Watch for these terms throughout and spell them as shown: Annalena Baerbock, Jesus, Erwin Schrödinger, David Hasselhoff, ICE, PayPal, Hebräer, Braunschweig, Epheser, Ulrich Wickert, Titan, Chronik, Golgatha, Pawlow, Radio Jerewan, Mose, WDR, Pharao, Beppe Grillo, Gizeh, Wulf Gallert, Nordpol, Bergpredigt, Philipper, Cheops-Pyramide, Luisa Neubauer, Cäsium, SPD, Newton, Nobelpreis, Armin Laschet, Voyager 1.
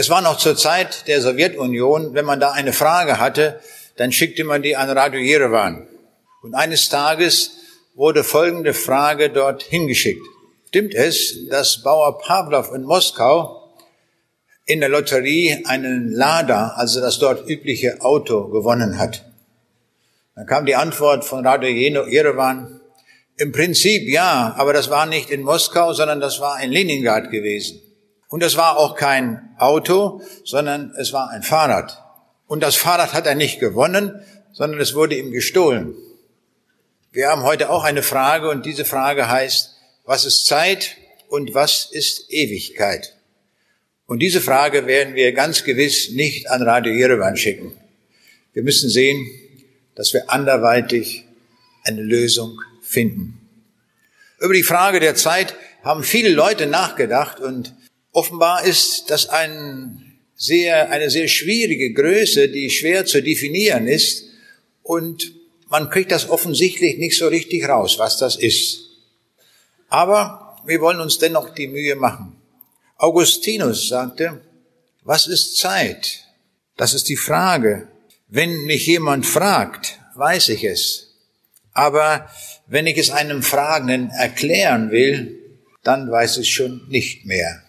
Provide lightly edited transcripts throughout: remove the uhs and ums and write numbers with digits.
Es war noch zur Zeit der Sowjetunion, wenn man da eine Frage hatte, dann schickte man die an Radio Jerewan. Und eines Tages wurde folgende Frage dort hingeschickt. Stimmt es, dass Bauer Pawlow in Moskau in der Lotterie einen Lada, also das dort übliche Auto, gewonnen hat? Dann kam die Antwort von Radio Jerewan, im Prinzip ja, aber das war nicht in Moskau, sondern das war in Leningrad gewesen. Und das war auch kein Auto, sondern es war ein Fahrrad. Und das Fahrrad hat er nicht gewonnen, sondern es wurde ihm gestohlen. Wir haben heute auch eine Frage und diese Frage heißt, was ist Zeit und was ist Ewigkeit? Und diese Frage werden wir ganz gewiss nicht an Radio Jerewan schicken. Wir müssen sehen, dass wir anderweitig eine Lösung finden. Über die Frage der Zeit haben viele Leute nachgedacht und offenbar ist das eine sehr schwierige Größe, die schwer zu definieren ist und man kriegt das offensichtlich nicht so richtig raus, was das ist. Aber wir wollen uns dennoch die Mühe machen. Augustinus sagte, was ist Zeit? Das ist die Frage. Wenn mich jemand fragt, weiß ich es. Aber wenn ich es einem Fragenden erklären will, dann weiß ich es schon nicht mehr.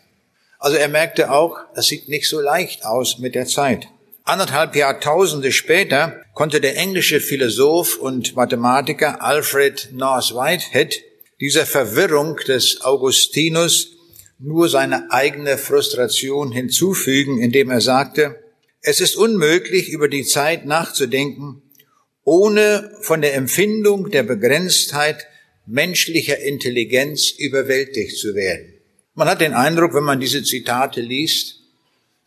Also er merkte auch, das sieht nicht so leicht aus mit der Zeit. 1,5 Jahrtausende später konnte der englische Philosoph und Mathematiker Alfred North Whitehead dieser Verwirrung des Augustinus nur seine eigene Frustration hinzufügen, indem er sagte, es ist unmöglich, über die Zeit nachzudenken, ohne von der Empfindung der Begrenztheit menschlicher Intelligenz überwältigt zu werden. Man hat den Eindruck, wenn man diese Zitate liest,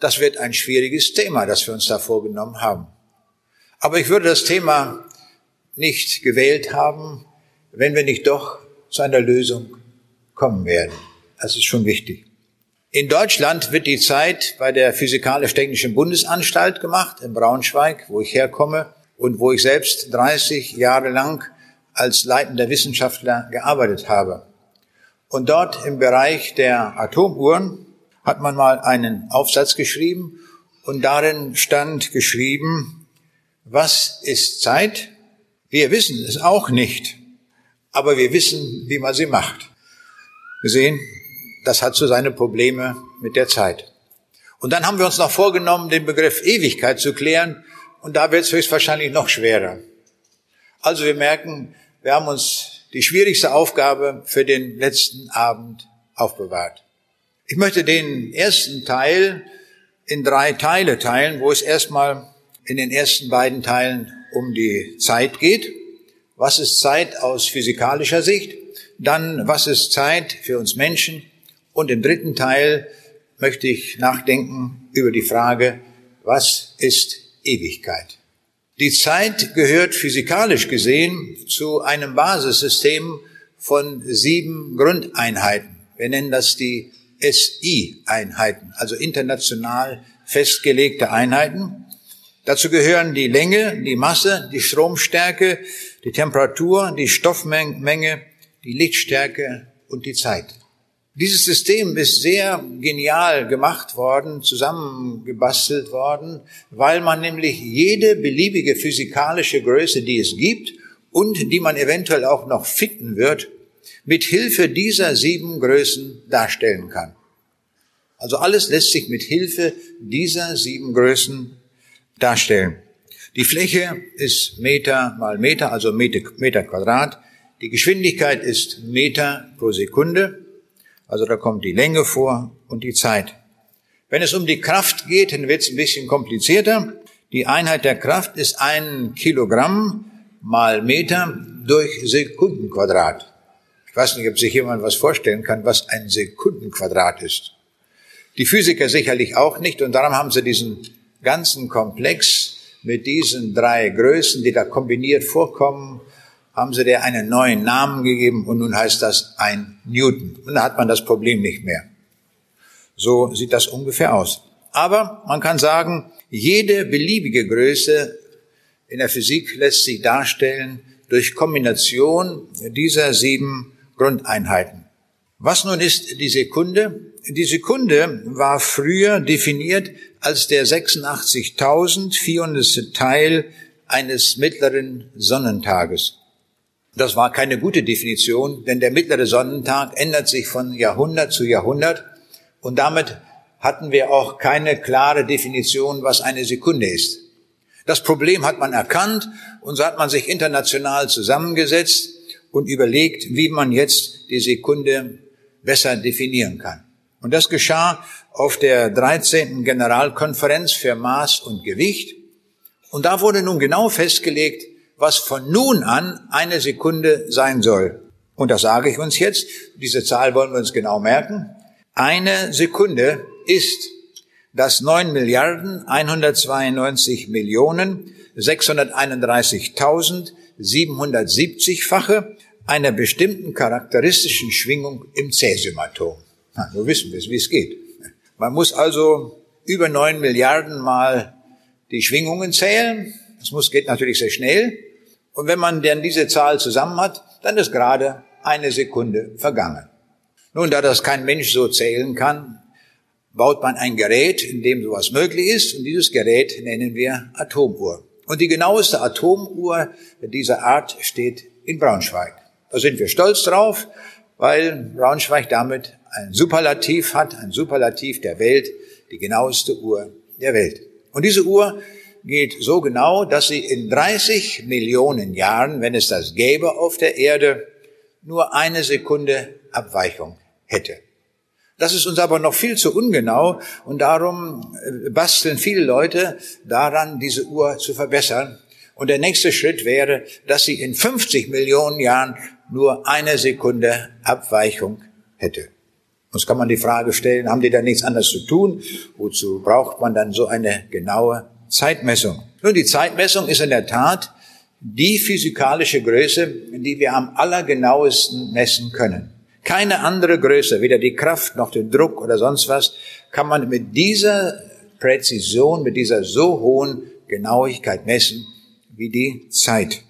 das wird ein schwieriges Thema, das wir uns da vorgenommen haben. Aber ich würde das Thema nicht gewählt haben, wenn wir nicht doch zu einer Lösung kommen werden. Das ist schon wichtig. In Deutschland wird die Zeit bei der Physikalisch-Technischen Bundesanstalt gemacht, in Braunschweig, wo ich herkomme und wo ich selbst 30 Jahre lang als leitender Wissenschaftler gearbeitet habe. Und dort im Bereich der Atomuhren hat man mal einen Aufsatz geschrieben und darin stand geschrieben, was ist Zeit? Wir wissen es auch nicht, aber wir wissen, wie man sie macht. Wir sehen, das hat so seine Probleme mit der Zeit. Und dann haben wir uns noch vorgenommen, den Begriff Ewigkeit zu klären und da wird es höchstwahrscheinlich noch schwerer. Also wir merken, wir haben uns die schwierigste Aufgabe für den letzten Abend aufbewahrt. Ich möchte den ersten Teil in 3 Teile teilen, wo es erstmal in den ersten beiden Teilen um die Zeit geht. Was ist Zeit aus physikalischer Sicht? Dann, was ist Zeit für uns Menschen? Und im dritten Teil möchte ich nachdenken über die Frage, was ist Ewigkeit? Die Zeit gehört physikalisch gesehen zu einem Basissystem von 7 Grundeinheiten. Wir nennen das die SI-Einheiten, also international festgelegte Einheiten. Dazu gehören die Länge, die Masse, die Stromstärke, die Temperatur, die Stoffmenge, die Lichtstärke und die Zeit. Dieses System ist sehr genial gemacht worden, zusammengebastelt worden, weil man nämlich jede beliebige physikalische Größe, die es gibt und die man eventuell auch noch finden wird, mit Hilfe dieser 7 Größen darstellen kann. Also alles lässt sich mit Hilfe dieser 7 Größen darstellen. Die Fläche ist Meter mal Meter, also Meter Quadrat. Die Geschwindigkeit ist Meter pro Sekunde. Also da kommt die Länge vor und die Zeit. Wenn es um die Kraft geht, dann wird es ein bisschen komplizierter. Die Einheit der Kraft ist 1 Kilogramm mal Meter durch Sekundenquadrat. Ich weiß nicht, ob sich jemand was vorstellen kann, was ein Sekundenquadrat ist. Die Physiker sicherlich auch nicht und darum haben sie diesen ganzen Komplex mit diesen 3 Größen, die da kombiniert vorkommen, haben sie der einen neuen Namen gegeben und nun heißt das 1 Newton. Und da hat man das Problem nicht mehr. So sieht das ungefähr aus. Aber man kann sagen, jede beliebige Größe in der Physik lässt sich darstellen durch Kombination dieser 7 Grundeinheiten. Was nun ist die Sekunde? Die Sekunde war früher definiert als der 86.400. Teil eines mittleren Sonnentages. Das war keine gute Definition, denn der mittlere Sonnentag ändert sich von Jahrhundert zu Jahrhundert und damit hatten wir auch keine klare Definition, was eine Sekunde ist. Das Problem hat man erkannt und so hat man sich international zusammengesetzt und überlegt, wie man jetzt die Sekunde besser definieren kann. Und das geschah auf der 13. Generalkonferenz für Maß und Gewicht. Und da wurde nun genau festgelegt, was von nun an eine Sekunde sein soll. Und das sage ich uns jetzt, diese Zahl wollen wir uns genau merken. Eine Sekunde ist das 9.192.631.770-fache einer bestimmten charakteristischen Schwingung im Cäsiumatom. So wissen wir es, wie es geht. Man muss also über 9 Milliarden mal die Schwingungen zählen. Das geht natürlich sehr schnell. Und wenn man dann diese Zahl zusammen hat, dann ist gerade eine Sekunde vergangen. Nun, da das kein Mensch so zählen kann, baut man ein Gerät, in dem sowas möglich ist. Und dieses Gerät nennen wir Atomuhr. Und die genaueste Atomuhr dieser Art steht in Braunschweig. Da sind wir stolz drauf, weil Braunschweig damit ein Superlativ hat, ein Superlativ der Welt, die genaueste Uhr der Welt. Und diese Uhr geht so genau, dass sie in 30 Millionen Jahren, wenn es das gäbe auf der Erde, nur eine Sekunde Abweichung hätte. Das ist uns aber noch viel zu ungenau und darum basteln viele Leute daran, diese Uhr zu verbessern. Und der nächste Schritt wäre, dass sie in 50 Millionen Jahren nur eine Sekunde Abweichung hätte. Uns kann man die Frage stellen, haben die da nichts anderes zu tun? Wozu braucht man dann so eine genaue Zeitmessung? Nun, die Zeitmessung ist in der Tat die physikalische Größe, die wir am allergenauesten messen können. Keine andere Größe, weder die Kraft noch den Druck oder sonst was, kann man mit dieser Präzision, mit dieser so hohen Genauigkeit messen wie die Zeit.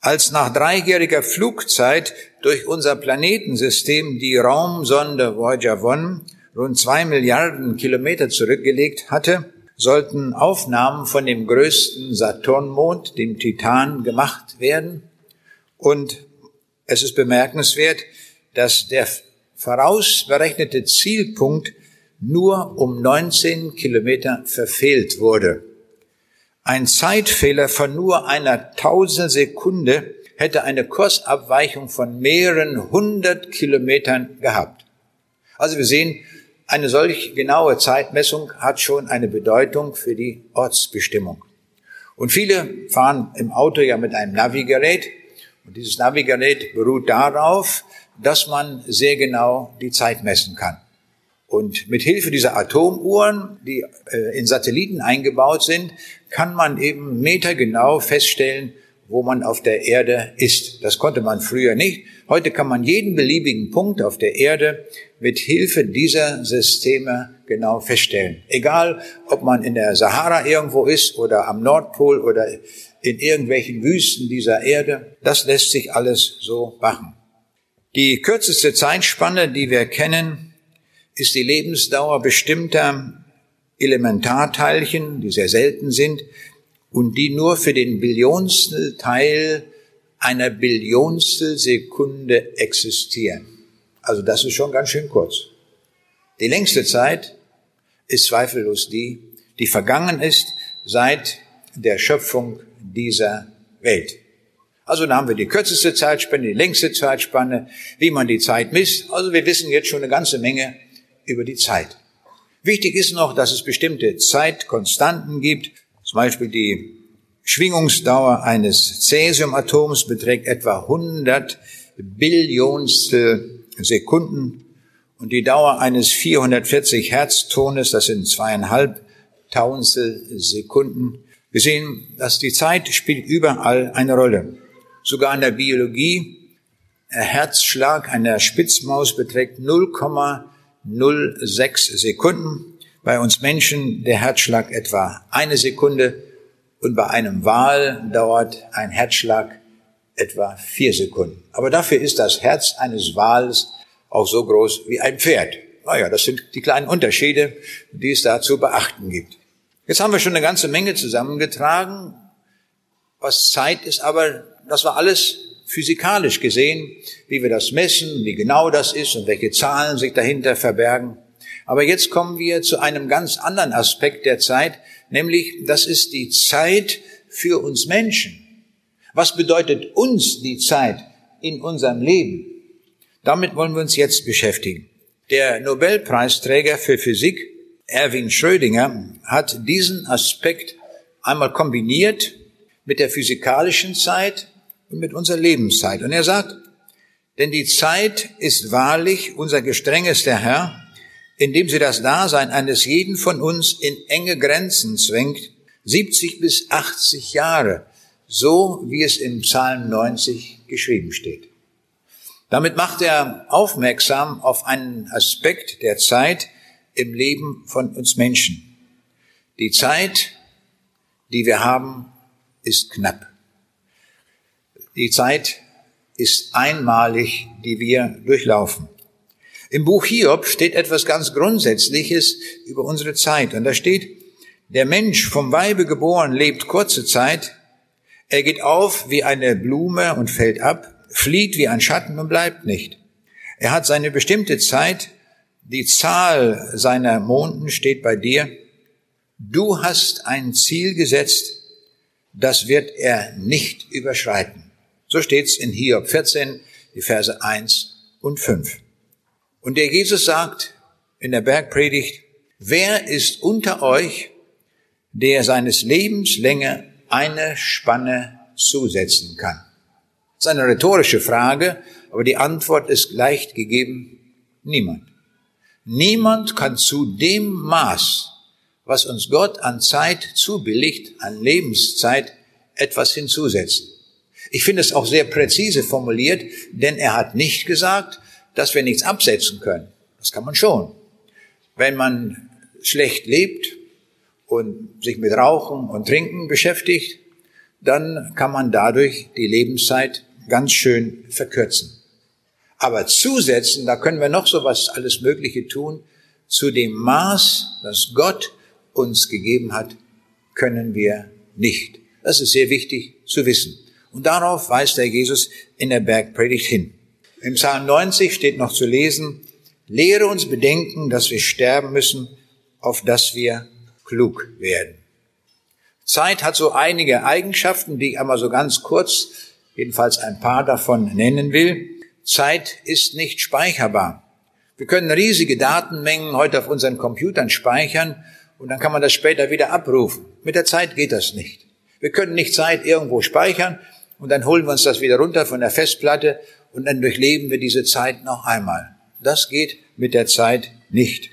Als nach 3-jähriger Flugzeit durch unser Planetensystem die Raumsonde Voyager 1 rund 2 Milliarden Kilometer zurückgelegt hatte, sollten Aufnahmen von dem größten Saturnmond, dem Titan, gemacht werden. Und es ist bemerkenswert, dass der vorausberechnete Zielpunkt nur um 19 Kilometer verfehlt wurde. Ein Zeitfehler von nur einer Tausendsekunde hätte eine Kursabweichung von mehreren 100 Kilometern gehabt. Also wir sehen, eine solch genaue Zeitmessung hat schon eine Bedeutung für die Ortsbestimmung. Und viele fahren im Auto ja mit einem Navigerät. Und dieses Navigerät beruht darauf, dass man sehr genau die Zeit messen kann. Und mit Hilfe dieser Atomuhren, die in Satelliten eingebaut sind, kann man eben metergenau feststellen, wo man auf der Erde ist. Das konnte man früher nicht. Heute kann man jeden beliebigen Punkt auf der Erde mit Hilfe dieser Systeme genau feststellen. Egal, ob man in der Sahara irgendwo ist oder am Nordpol oder in irgendwelchen Wüsten dieser Erde. Das lässt sich alles so machen. Die kürzeste Zeitspanne, die wir kennen, ist die Lebensdauer bestimmter Elementarteilchen, die sehr selten sind und die nur für den Billionstel Teil einer Billionstel Sekunde existieren. Also das ist schon ganz schön kurz. Die längste Zeit ist zweifellos die, die vergangen ist seit der Schöpfung dieser Welt. Also da haben wir die kürzeste Zeitspanne, die längste Zeitspanne, wie man die Zeit misst. Also wir wissen jetzt schon eine ganze Menge über die Zeit. Wichtig ist noch, dass es bestimmte Zeitkonstanten gibt. Zum Beispiel die Schwingungsdauer eines Cäsiumatoms beträgt etwa 100 Billionstel Sekunden und die Dauer eines 440 Herztones, das sind 2,5 Tausendstel Sekunden. Wir sehen, dass die Zeit spielt überall eine Rolle. Sogar in der Biologie, der Herzschlag einer Spitzmaus beträgt 0,06 Sekunden. Bei uns Menschen der Herzschlag etwa 1 Sekunde und bei einem Wal dauert ein Herzschlag etwa 4 Sekunden. Aber dafür ist das Herz eines Wales auch so groß wie ein Pferd. Naja, das sind die kleinen Unterschiede, die es da zu beachten gibt. Jetzt haben wir schon eine ganze Menge zusammengetragen. Was Zeit ist, aber das war alles physikalisch gesehen, wie wir das messen, wie genau das ist und welche Zahlen sich dahinter verbergen. Aber jetzt kommen wir zu einem ganz anderen Aspekt der Zeit, nämlich das ist die Zeit für uns Menschen. Was bedeutet uns die Zeit in unserem Leben? Damit wollen wir uns jetzt beschäftigen. Der Nobelpreisträger für Physik, Erwin Schrödinger, hat diesen Aspekt einmal kombiniert mit der physikalischen Zeit und mit unserer Lebenszeit. Und er sagt, denn die Zeit ist wahrlich unser gestrengester Herr, indem sie das Dasein eines jeden von uns in enge Grenzen zwängt, 70 bis 80 Jahre, so wie es im Psalm 90 geschrieben steht. Damit macht er aufmerksam auf einen Aspekt der Zeit im Leben von uns Menschen. Die Zeit, die wir haben, ist knapp. Die Zeit ist einmalig, die wir durchlaufen. Im Buch Hiob steht etwas ganz Grundsätzliches über unsere Zeit. Und da steht, der Mensch vom Weibe geboren lebt kurze Zeit. Er geht auf wie eine Blume und fällt ab, flieht wie ein Schatten und bleibt nicht. Er hat seine bestimmte Zeit. Die Zahl seiner Monden steht bei dir. Du hast ein Ziel gesetzt, das wird er nicht überschreiten. So steht's in Hiob 14, die Verse 1 und 5. Und der Jesus sagt in der Bergpredigt, wer ist unter euch, der seines Lebens Länge eine Spanne zusetzen kann? Das ist eine rhetorische Frage, aber die Antwort ist leicht gegeben, niemand. Niemand kann zu dem Maß, was uns Gott an Zeit zubilligt, an Lebenszeit, etwas hinzusetzen. Ich finde es auch sehr präzise formuliert, denn er hat nicht gesagt, dass wir nichts absetzen können. Das kann man schon. Wenn man schlecht lebt und sich mit Rauchen und Trinken beschäftigt, dann kann man dadurch die Lebenszeit ganz schön verkürzen. Aber zusetzen, da können wir noch sowas alles Mögliche tun, zu dem Maß, das Gott uns gegeben hat, können wir nicht. Das ist sehr wichtig zu wissen. Und darauf weist der Jesus in der Bergpredigt hin. Im Psalm 90 steht noch zu lesen, lehre uns bedenken, dass wir sterben müssen, auf dass wir klug werden. Zeit hat so einige Eigenschaften, die ich einmal so ganz kurz, jedenfalls ein paar davon nennen will. Zeit ist nicht speicherbar. Wir können riesige Datenmengen heute auf unseren Computern speichern und dann kann man das später wieder abrufen. Mit der Zeit geht das nicht. Wir können nicht Zeit irgendwo speichern und dann holen wir uns das wieder runter von der Festplatte und dann durchleben wir diese Zeit noch einmal. Das geht mit der Zeit nicht.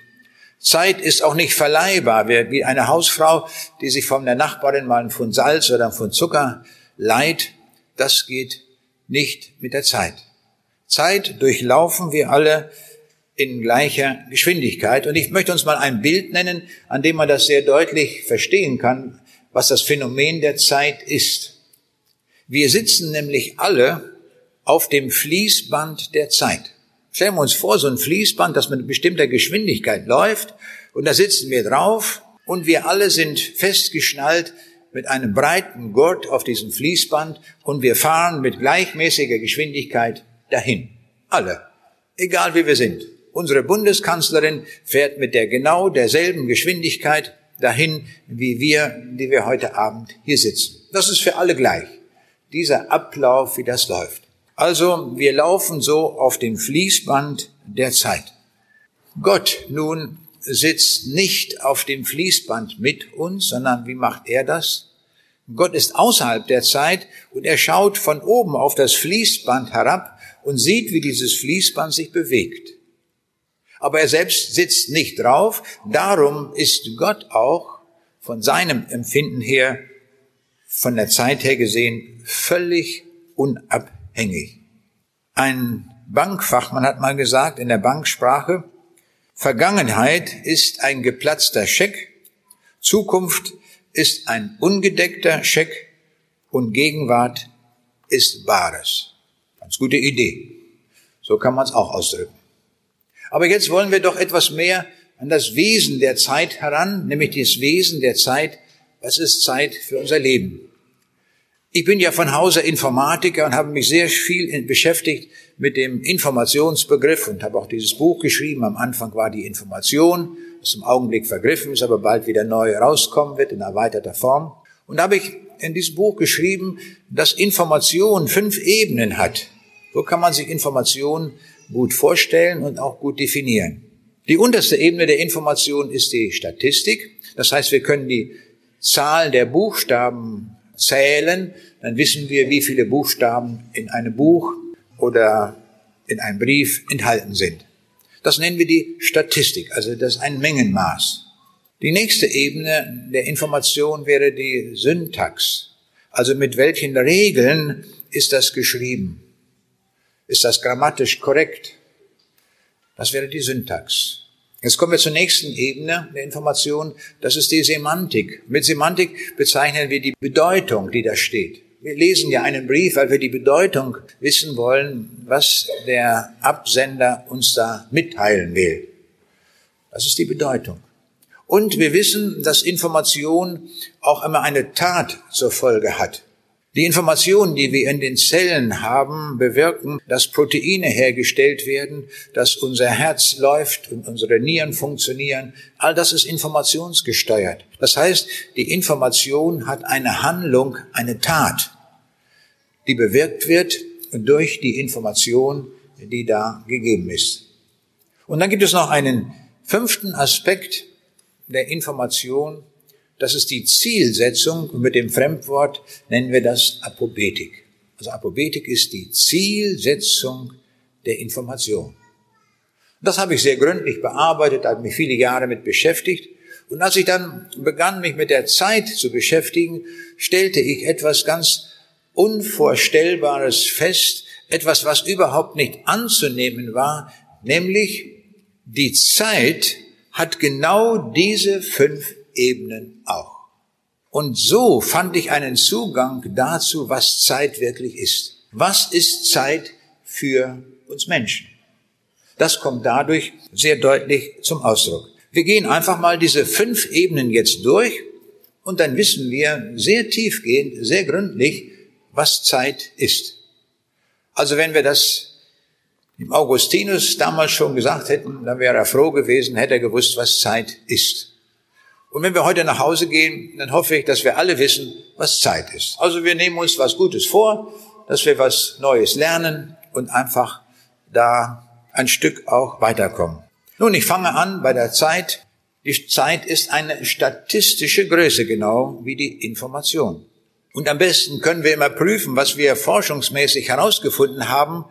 Zeit ist auch nicht verleihbar. Wie eine Hausfrau, die sich von der Nachbarin mal einen Pfund Salz oder einen Pfund Zucker leiht, das geht nicht mit der Zeit. Zeit durchlaufen wir alle in gleicher Geschwindigkeit. Und ich möchte uns mal ein Bild nennen, an dem man das sehr deutlich verstehen kann, was das Phänomen der Zeit ist. Wir sitzen nämlich alle auf dem Fließband der Zeit. Stellen wir uns vor, so ein Fließband, das mit bestimmter Geschwindigkeit läuft, und da sitzen wir drauf und wir alle sind festgeschnallt mit einem breiten Gurt auf diesem Fließband und wir fahren mit gleichmäßiger Geschwindigkeit dahin. Alle, egal wie wir sind. Unsere Bundeskanzlerin fährt mit genau derselben Geschwindigkeit dahin, wie wir, die wir heute Abend hier sitzen. Das ist für alle gleich. Dieser Ablauf, wie das läuft. Also, wir laufen so auf dem Fließband der Zeit. Gott nun sitzt nicht auf dem Fließband mit uns, sondern wie macht er das? Gott ist außerhalb der Zeit und er schaut von oben auf das Fließband herab und sieht, wie dieses Fließband sich bewegt. Aber er selbst sitzt nicht drauf, darum ist Gott auch von seinem Empfinden her, von der Zeit her gesehen, völlig unabhängig. Ein Bankfachmann hat mal gesagt in der Banksprache, Vergangenheit ist ein geplatzter Scheck, Zukunft ist ein ungedeckter Scheck und Gegenwart ist Bares. Ganz gute Idee. So kann man es auch ausdrücken. Aber jetzt wollen wir doch etwas mehr an das Wesen der Zeit heran, nämlich das Wesen der Zeit. Was ist Zeit für unser Leben? Ich bin ja von Hause Informatiker und habe mich sehr viel beschäftigt mit dem Informationsbegriff und habe auch dieses Buch geschrieben. Am Anfang war die Information, das im Augenblick vergriffen ist, aber bald wieder neu rauskommen wird in erweiterter Form. Und da habe ich in diesem Buch geschrieben, dass Information 5 Ebenen hat. So kann man sich Information gut vorstellen und auch gut definieren. Die unterste Ebene der Information ist die Statistik. Das heißt, wir können die Zahl der Buchstaben zählen, dann wissen wir, wie viele Buchstaben in einem Buch oder in einem Brief enthalten sind. Das nennen wir die Statistik, also das ist ein Mengenmaß. Die nächste Ebene der Information wäre die Syntax, also mit welchen Regeln ist das geschrieben? Ist das grammatisch korrekt? Das wäre die Syntax. Jetzt kommen wir zur nächsten Ebene der Information, das ist die Semantik. Mit Semantik bezeichnen wir die Bedeutung, die da steht. Wir lesen ja einen Brief, weil wir die Bedeutung wissen wollen, was der Absender uns da mitteilen will. Das ist die Bedeutung. Und wir wissen, dass Information auch immer eine Tat zur Folge hat. Die Informationen, die wir in den Zellen haben, bewirken, dass Proteine hergestellt werden, dass unser Herz läuft und unsere Nieren funktionieren. All das ist informationsgesteuert. Das heißt, die Information hat eine Handlung, eine Tat, die bewirkt wird durch die Information, die da gegeben ist. Und dann gibt es noch einen 5. Aspekt der Information. Das ist die Zielsetzung und mit dem Fremdwort nennen wir das Apobetik. Also Apobetik ist die Zielsetzung der Information. Das habe ich sehr gründlich bearbeitet, habe mich viele Jahre mit beschäftigt. Und als ich dann begann, mich mit der Zeit zu beschäftigen, stellte ich etwas ganz Unvorstellbares fest, etwas, was überhaupt nicht anzunehmen war, nämlich die Zeit hat genau diese 5 Ebenen auch. Und so fand ich einen Zugang dazu, was Zeit wirklich ist. Was ist Zeit für uns Menschen? Das kommt dadurch sehr deutlich zum Ausdruck. Wir gehen einfach mal diese 5 Ebenen jetzt durch und dann wissen wir sehr tiefgehend, sehr gründlich, was Zeit ist. Also wenn wir das dem Augustinus damals schon gesagt hätten, dann wäre er froh gewesen, hätte er gewusst, was Zeit ist. Und wenn wir heute nach Hause gehen, dann hoffe ich, dass wir alle wissen, was Zeit ist. Also wir nehmen uns was Gutes vor, dass wir was Neues lernen und einfach da ein Stück auch weiterkommen. Nun, ich fange an bei der Zeit. Die Zeit ist eine statistische Größe, genau wie die Information. Und am besten können wir immer prüfen, was wir forschungsmäßig herausgefunden haben,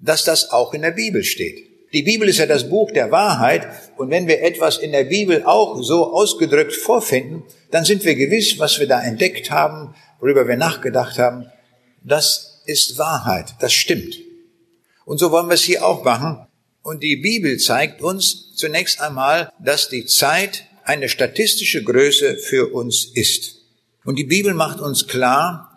dass das auch in der Bibel steht. Die Bibel ist ja das Buch der Wahrheit und wenn wir etwas in der Bibel auch so ausgedrückt vorfinden, dann sind wir gewiss, was wir da entdeckt haben, worüber wir nachgedacht haben, das ist Wahrheit, das stimmt. Und so wollen wir es hier auch machen. Und die Bibel zeigt uns zunächst einmal, dass die Zeit eine statistische Größe für uns ist. Und die Bibel macht uns klar,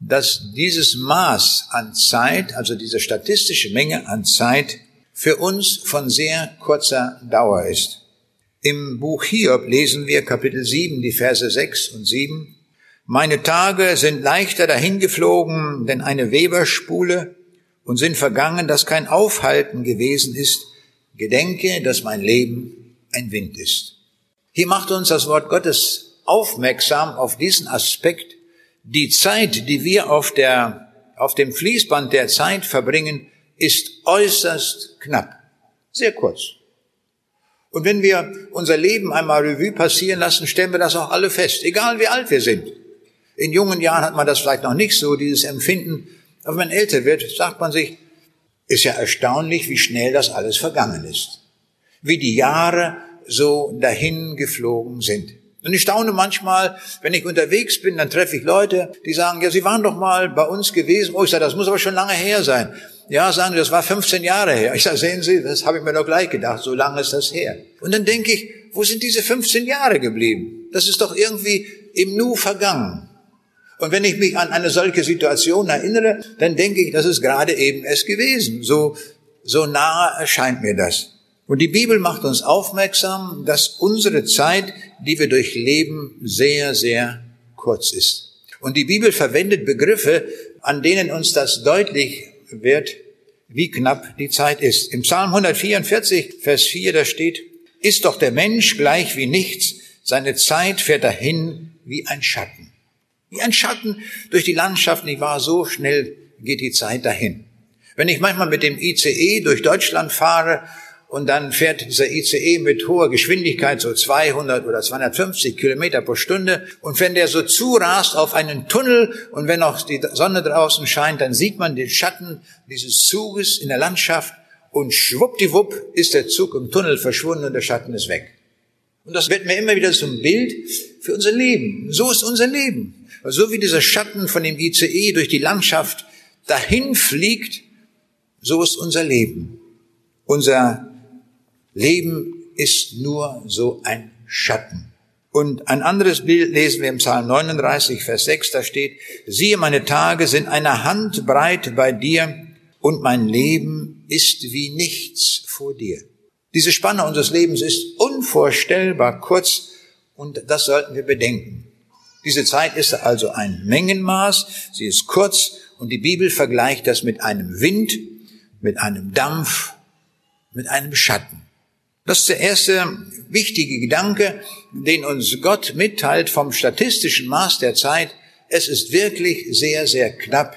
dass dieses Maß an Zeit, also diese statistische Menge an Zeit, für uns von sehr kurzer Dauer ist. Im Buch Hiob lesen wir Kapitel 7, die Verse 6 und 7. Meine Tage sind leichter dahingeflogen, denn eine Weberspule und sind vergangen, dass kein Aufhalten gewesen ist. Gedenke, dass mein Leben ein Wind ist. Hier macht uns das Wort Gottes aufmerksam auf diesen Aspekt. Die Zeit, die wir auf dem Fließband der Zeit verbringen, ist äußerst knapp, sehr kurz. Und wenn wir unser Leben einmal Revue passieren lassen, stellen wir das auch alle fest, egal wie alt wir sind. In jungen Jahren hat man das vielleicht noch nicht so, dieses Empfinden. Aber wenn man älter wird, sagt man sich, ist ja erstaunlich, wie schnell das alles vergangen ist. Wie die Jahre so dahin geflogen sind. Und ich staune manchmal, wenn ich unterwegs bin, dann treffe ich Leute, die sagen, ja, Sie waren doch mal bei uns gewesen. Oh, ich sage, das muss aber schon lange her sein. Ja, sagen Sie, das war 15 Jahre her. Ich sage, sehen Sie, das habe ich mir doch gleich gedacht, so lange ist das her. Und dann denke ich, wo sind diese 15 Jahre geblieben? Das ist doch irgendwie im Nu vergangen. Und wenn ich mich an eine solche Situation erinnere, dann denke ich, das ist gerade eben es gewesen. So nah erscheint mir das. Und die Bibel macht uns aufmerksam, dass unsere Zeit, die wir durchleben, sehr, sehr kurz ist. Und die Bibel verwendet Begriffe, an denen uns das deutlich wird, wie knapp die Zeit ist. Im Psalm 144, Vers 4, da steht: Ist doch der Mensch gleich wie nichts, seine Zeit fährt dahin wie ein Schatten. Wie ein Schatten durch die Landschaft, nicht wahr? So schnell geht die Zeit dahin. Wenn ich manchmal mit dem ICE durch Deutschland fahre und dann fährt dieser ICE mit hoher Geschwindigkeit, so 200 oder 250 Kilometer pro Stunde, und wenn der so zurast auf einen Tunnel und wenn noch die Sonne draußen scheint, dann sieht man den Schatten dieses Zuges in der Landschaft und schwuppdiwupp ist der Zug im Tunnel verschwunden und der Schatten ist weg. Und das wird mir immer wieder zum Bild für unser Leben. So ist unser Leben. So wie dieser Schatten von dem ICE durch die Landschaft dahin fliegt, so ist unser Leben. Unser Leben ist nur so ein Schatten. Und ein anderes Bild lesen wir im Psalm 39, Vers 6, da steht: Siehe, meine Tage sind einer Handbreit bei dir und mein Leben ist wie nichts vor dir. Diese Spanne unseres Lebens ist unvorstellbar kurz und das sollten wir bedenken. Diese Zeit ist also ein Mengenmaß, sie ist kurz und die Bibel vergleicht das mit einem Wind, mit einem Dampf, mit einem Schatten. Das ist der erste wichtige Gedanke, den uns Gott mitteilt vom statistischen Maß der Zeit. Es ist wirklich sehr, sehr knapp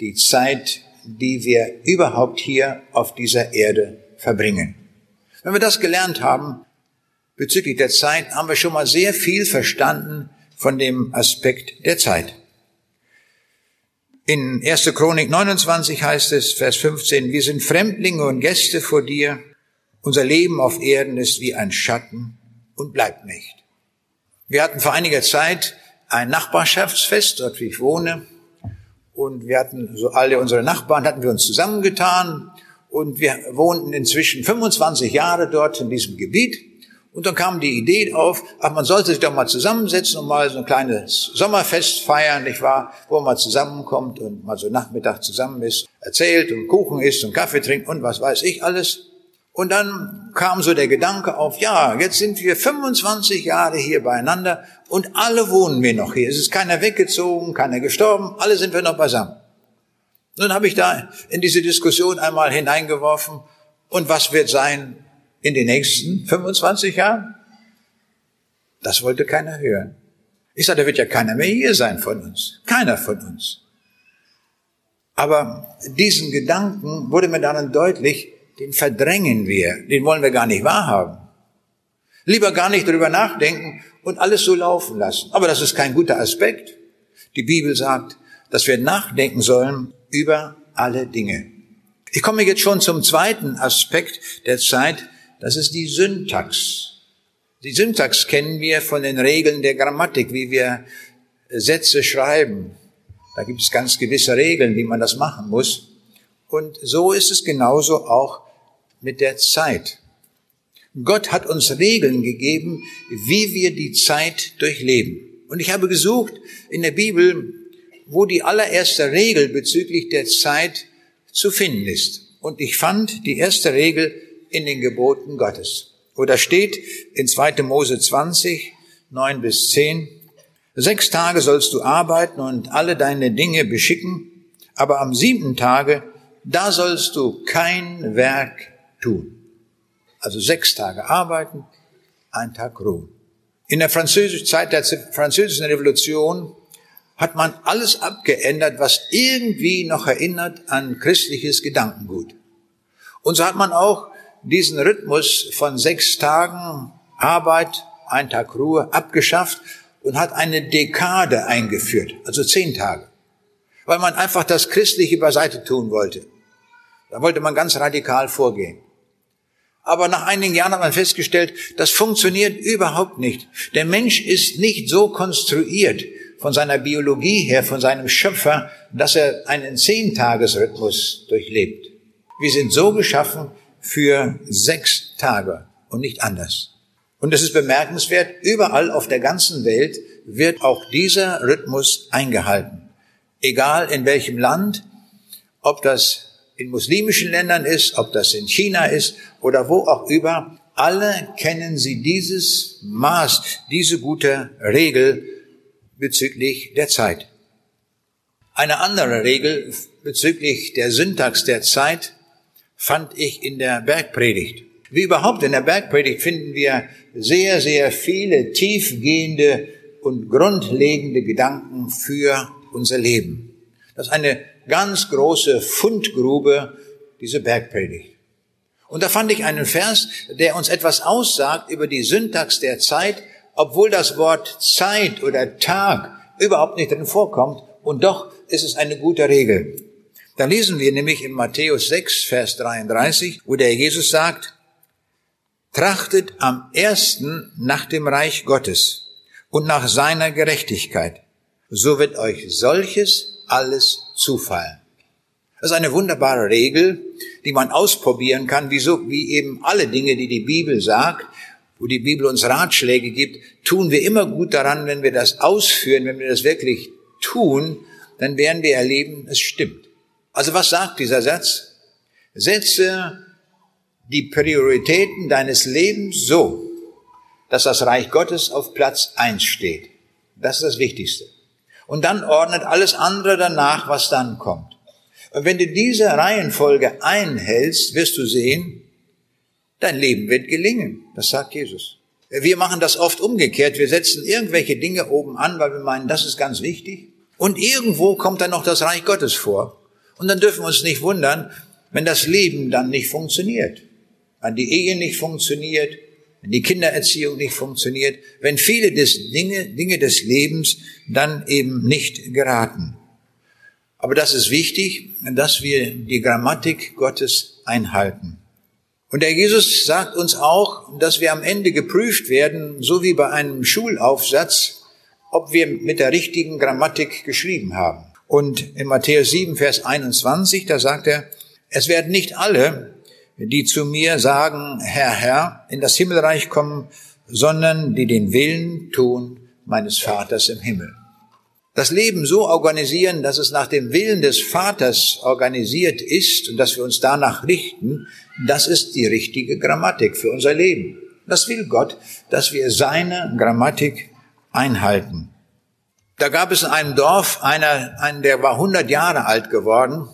die Zeit, die wir überhaupt hier auf dieser Erde verbringen. Wenn wir das gelernt haben bezüglich der Zeit, haben wir schon mal sehr viel verstanden von dem Aspekt der Zeit. In 1. Chronik 29 heißt es, Vers 15: Wir sind Fremdlinge und Gäste vor dir. Unser Leben auf Erden ist wie ein Schatten und bleibt nicht. Wir hatten vor einiger Zeit ein Nachbarschaftsfest, dort wie ich wohne. Und wir hatten, so alle unsere Nachbarn, hatten wir uns zusammengetan. Und wir wohnten inzwischen 25 Jahre dort in diesem Gebiet. Und dann kam die Idee auf, ach, man sollte sich doch mal zusammensetzen und mal so ein kleines Sommerfest feiern, nicht wahr? Wo man zusammenkommt und mal so Nachmittag zusammen ist, erzählt und Kuchen isst und Kaffee trinkt und was weiß ich alles. Und dann kam so der Gedanke auf, ja, jetzt sind wir 25 Jahre hier beieinander und alle wohnen wir noch hier. Es ist keiner weggezogen, keiner gestorben, alle sind wir noch beisammen. Nun habe ich da in diese Diskussion einmal hineingeworfen, und was wird sein in den nächsten 25 Jahren? Das wollte keiner hören. Ich sagte, da wird ja keiner mehr hier sein von uns. Keiner von uns. Aber diesen Gedanken wurde mir dann deutlich, den verdrängen wir. Den wollen wir gar nicht wahrhaben. Lieber gar nicht darüber nachdenken und alles so laufen lassen. Aber das ist kein guter Aspekt. Die Bibel sagt, dass wir nachdenken sollen über alle Dinge. Ich komme jetzt schon zum zweiten Aspekt der Zeit. Das ist die Syntax. Die Syntax kennen wir von den Regeln der Grammatik, wie wir Sätze schreiben. Da gibt es ganz gewisse Regeln, wie man das machen muss. Und so ist es genauso auch mit der Zeit. Gott hat uns Regeln gegeben, wie wir die Zeit durchleben. Und ich habe gesucht in der Bibel, wo die allererste Regel bezüglich der Zeit zu finden ist. Und ich fand die erste Regel in den Geboten Gottes. Wo da steht in 2. Mose 20, 9 bis 10, 6 Tage sollst du arbeiten und alle deine Dinge beschicken, aber am 7. Tage, da sollst du kein Werk tun. Also 6 Tage arbeiten, ein Tag Ruhe. In der französischen Zeit der französischen Revolution hat man alles abgeändert, was irgendwie noch erinnert an christliches Gedankengut. Und so hat man auch diesen Rhythmus von 6 Tagen Arbeit, ein Tag Ruhe abgeschafft und hat eine Dekade eingeführt, also 10 Tage, weil man einfach das Christliche beiseite tun wollte. Da wollte man ganz radikal vorgehen. Aber nach einigen Jahren hat man festgestellt, das funktioniert überhaupt nicht. Der Mensch ist nicht so konstruiert von seiner Biologie her, von seinem Schöpfer, dass er einen 10-Tages-Rhythmus durchlebt. Wir sind so geschaffen für 6 Tage und nicht anders. Und es ist bemerkenswert, überall auf der ganzen Welt wird auch dieser Rhythmus eingehalten. Egal in welchem Land, ob das in muslimischen Ländern ist, ob das in China ist oder wo auch über, alle kennen sie dieses Maß, diese gute Regel bezüglich der Zeit. Eine andere Regel bezüglich der Syntax der Zeit fand ich in der Bergpredigt. Wie überhaupt in der Bergpredigt finden wir sehr, sehr viele tiefgehende und grundlegende Gedanken für unser Leben. Das ist eine ganz große Fundgrube, diese Bergpredigt. Und da fand ich einen Vers, der uns etwas aussagt über die Syntax der Zeit, obwohl das Wort Zeit oder Tag überhaupt nicht drin vorkommt. Und doch ist es eine gute Regel. Da lesen wir nämlich in Matthäus 6, Vers 33, wo der Jesus sagt, trachtet am ersten nach dem Reich Gottes und nach seiner Gerechtigkeit. So wird euch solches alles zufallen. Das ist eine wunderbare Regel, die man ausprobieren kann, wie eben alle Dinge, die die Bibel sagt, wo die Bibel uns Ratschläge gibt, tun wir immer gut daran, wenn wir das ausführen, wenn wir das wirklich tun, dann werden wir erleben, es stimmt. Also was sagt dieser Satz? Setze die Prioritäten deines Lebens so, dass das Reich Gottes auf Platz 1 steht. Das ist das Wichtigste. Und dann ordnet alles andere danach, was dann kommt. Und wenn du diese Reihenfolge einhältst, wirst du sehen, dein Leben wird gelingen. Das sagt Jesus. Wir machen das oft umgekehrt. Wir setzen irgendwelche Dinge oben an, weil wir meinen, das ist ganz wichtig. Und irgendwo kommt dann noch das Reich Gottes vor. Und dann dürfen wir uns nicht wundern, wenn das Leben dann nicht funktioniert. Wenn die Ehe nicht funktioniert, wenn die Kindererziehung nicht funktioniert, wenn viele Dinge des Lebens dann eben nicht geraten. Aber das ist wichtig, dass wir die Grammatik Gottes einhalten. Und der Jesus sagt uns auch, dass wir am Ende geprüft werden, so wie bei einem Schulaufsatz, ob wir mit der richtigen Grammatik geschrieben haben. Und in Matthäus 7, Vers 21, da sagt er, es werden nicht alle, die zu mir sagen, Herr, Herr, in das Himmelreich kommen, sondern die den Willen tun meines Vaters im Himmel. Das Leben so organisieren, dass es nach dem Willen des Vaters organisiert ist und dass wir uns danach richten, das ist die richtige Grammatik für unser Leben. Das will Gott, dass wir seine Grammatik einhalten. Da gab es in einem Dorf einen, der war 100 Jahre alt geworden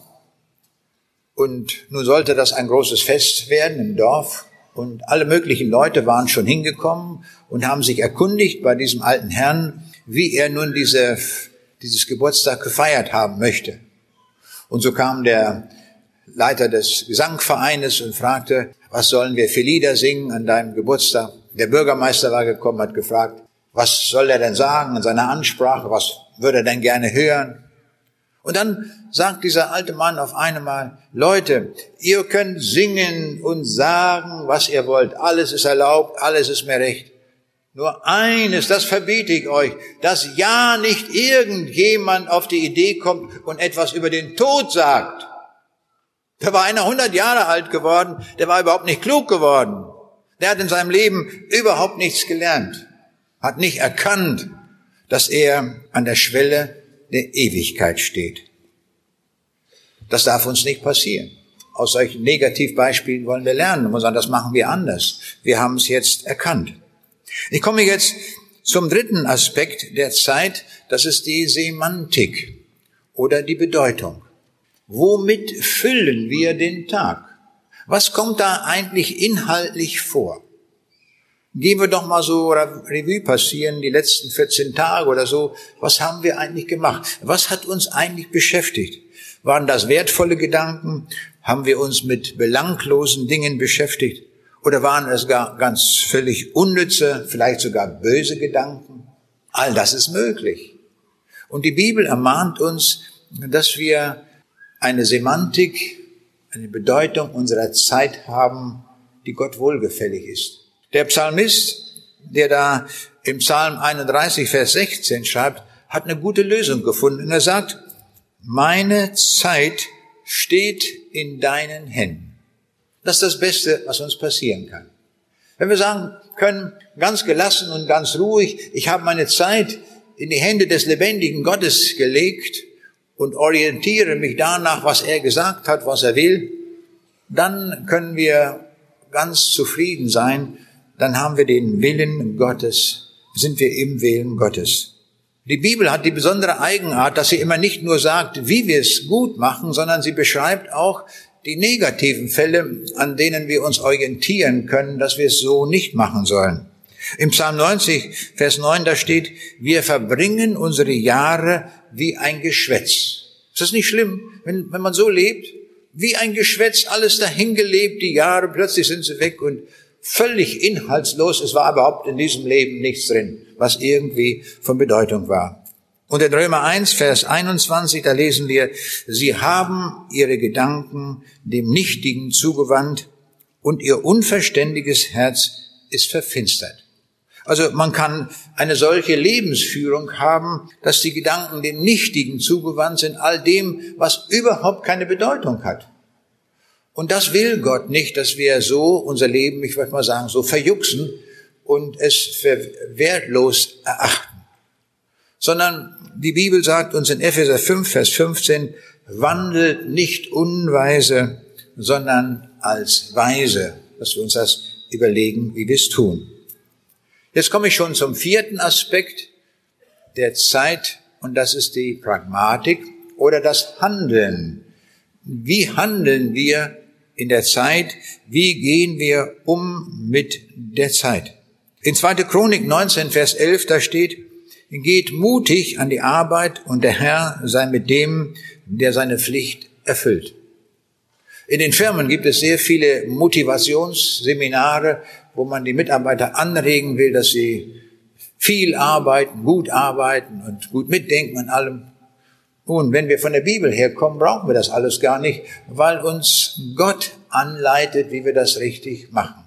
und nun sollte das ein großes Fest werden im Dorf und alle möglichen Leute waren schon hingekommen und haben sich erkundigt bei diesem alten Herrn, wie er nun dieses Geburtstag gefeiert haben möchte. Und so kam der Leiter des Gesangvereines und fragte, was sollen wir für Lieder singen an deinem Geburtstag? Der Bürgermeister war gekommen, hat gefragt, was soll er denn sagen in seiner Ansprache? Was würde er denn gerne hören? Und dann sagt dieser alte Mann auf einmal, Leute, ihr könnt singen und sagen, was ihr wollt. Alles ist erlaubt, alles ist mir recht. Nur eines, das verbiete ich euch, dass ja nicht irgendjemand auf die Idee kommt und etwas über den Tod sagt. Da war einer 100 Jahre alt geworden, der war überhaupt nicht klug geworden. Der hat in seinem Leben überhaupt nichts gelernt, hat nicht erkannt, dass er an der Schwelle der Ewigkeit steht. Das darf uns nicht passieren. Aus solchen Negativbeispielen wollen wir lernen und sagen, das machen wir anders. Wir haben es jetzt erkannt. Ich komme jetzt zum dritten Aspekt der Zeit, das ist die Semantik oder die Bedeutung. Womit füllen wir den Tag? Was kommt da eigentlich inhaltlich vor? Gehen wir doch mal so Revue passieren, die letzten 14 Tage oder so. Was haben wir eigentlich gemacht? Was hat uns eigentlich beschäftigt? Waren das wertvolle Gedanken? Haben wir uns mit belanglosen Dingen beschäftigt? Oder waren es gar ganz völlig unnütze, vielleicht sogar böse Gedanken? All das ist möglich. Und die Bibel ermahnt uns, dass wir eine Semantik, eine Bedeutung unserer Zeit haben, die Gott wohlgefällig ist. Der Psalmist, der da im Psalm 31, Vers 16 schreibt, hat eine gute Lösung gefunden. Und er sagt, meine Zeit steht in deinen Händen. Das ist das Beste, was uns passieren kann. Wenn wir sagen können, ganz gelassen und ganz ruhig, ich habe meine Zeit in die Hände des lebendigen Gottes gelegt und orientiere mich danach, was er gesagt hat, was er will, dann können wir ganz zufrieden sein, dann haben wir den Willen Gottes, sind wir im Willen Gottes. Die Bibel hat die besondere Eigenart, dass sie immer nicht nur sagt, wie wir es gut machen, sondern sie beschreibt auch die negativen Fälle, an denen wir uns orientieren können, dass wir es so nicht machen sollen. Im Psalm 90, Vers 9, da steht, wir verbringen unsere Jahre wie ein Geschwätz. Ist das nicht schlimm, wenn man so lebt? Wie ein Geschwätz, alles dahingelebt, die Jahre, plötzlich sind sie weg und völlig inhaltslos. Es war überhaupt in diesem Leben nichts drin, was irgendwie von Bedeutung war. Und in Römer 1, Vers 21, da lesen wir, sie haben ihre Gedanken dem Nichtigen zugewandt und ihr unverständiges Herz ist verfinstert. Also man kann eine solche Lebensführung haben, dass die Gedanken dem Nichtigen zugewandt sind, all dem, was überhaupt keine Bedeutung hat. Und das will Gott nicht, dass wir so unser Leben, ich würde mal sagen, so verjuxen und es für wertlos erachten. Sondern die Bibel sagt uns in Epheser 5, Vers 15, wandelt nicht unweise, sondern als weise, dass wir uns das überlegen, wie wir es tun. Jetzt komme ich schon zum vierten Aspekt der Zeit, und das ist die Pragmatik oder das Handeln. Wie handeln wir in der Zeit? Wie gehen wir um mit der Zeit? In 2. Chronik 19, Vers 11, da steht, geht mutig an die Arbeit und der Herr sei mit dem, der seine Pflicht erfüllt. In den Firmen gibt es sehr viele Motivationsseminare, wo man die Mitarbeiter anregen will, dass sie viel arbeiten und gut mitdenken an allem. Nun, wenn wir von der Bibel herkommen, brauchen wir das alles gar nicht, weil uns Gott anleitet, wie wir das richtig machen.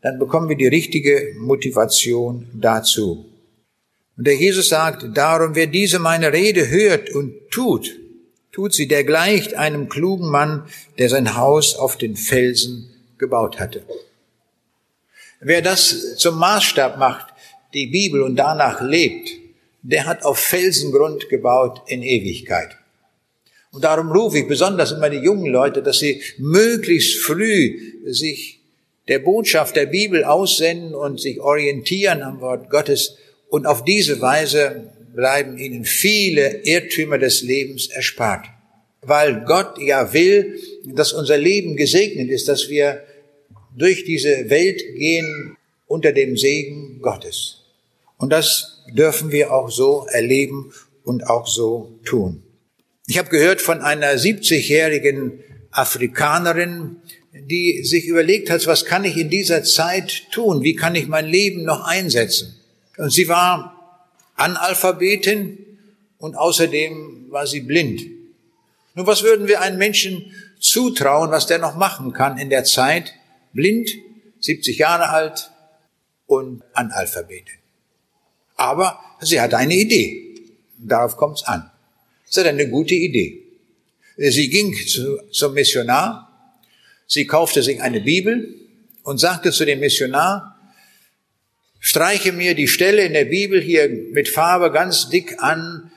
Dann bekommen wir die richtige Motivation dazu. Und der Jesus sagt, darum, wer diese meine Rede hört und tut sie, der gleicht einem klugen Mann, der sein Haus auf den Felsen gebaut hatte. Wer das zum Maßstab macht, die Bibel, und danach lebt, der hat auf Felsengrund gebaut in Ewigkeit. Und darum rufe ich besonders immer die jungen Leute, dass sie möglichst früh sich der Botschaft der Bibel aussenden und sich orientieren am Wort Gottes und auf diese Weise bleiben ihnen viele Irrtümer des Lebens erspart. Weil Gott ja will, dass unser Leben gesegnet ist, dass wir durch diese Welt gehen unter dem Segen Gottes. Und das dürfen wir auch so erleben und auch so tun. Ich habe gehört von einer 70-jährigen Afrikanerin, die sich überlegt hat, was kann ich in dieser Zeit tun? Wie kann ich mein Leben noch einsetzen? Und sie war Analphabetin und außerdem war sie blind. Nun, was würden wir einem Menschen zutrauen, was der noch machen kann in der Zeit? Blind, 70 Jahre alt und Analphabetin. Aber sie hatte eine Idee. Darauf kommt es an. Sie hatte eine gute Idee. Sie ging zum Missionar, sie kaufte sich eine Bibel und sagte zu dem Missionar, streiche mir die Stelle in der Bibel hier mit Farbe ganz dick an,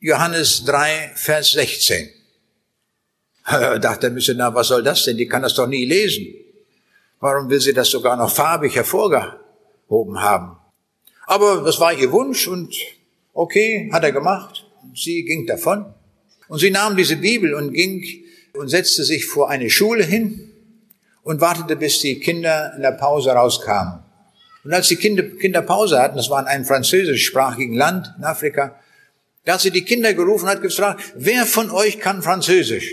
Johannes 3, Vers 16. Dachte der Missionar, was soll das denn? Die kann das doch nie lesen. Warum will sie das sogar noch farbig hervorgehoben haben? Aber das war ihr Wunsch und okay, hat er gemacht. Sie ging davon. Und sie nahm diese Bibel und ging und setzte sich vor eine Schule hin und wartete, bis die Kinder in der Pause rauskamen. Und als die Kinder Pause hatten, das war in einem französischsprachigen Land in Afrika, da hat sie die Kinder gerufen und hat gefragt, wer von euch kann Französisch?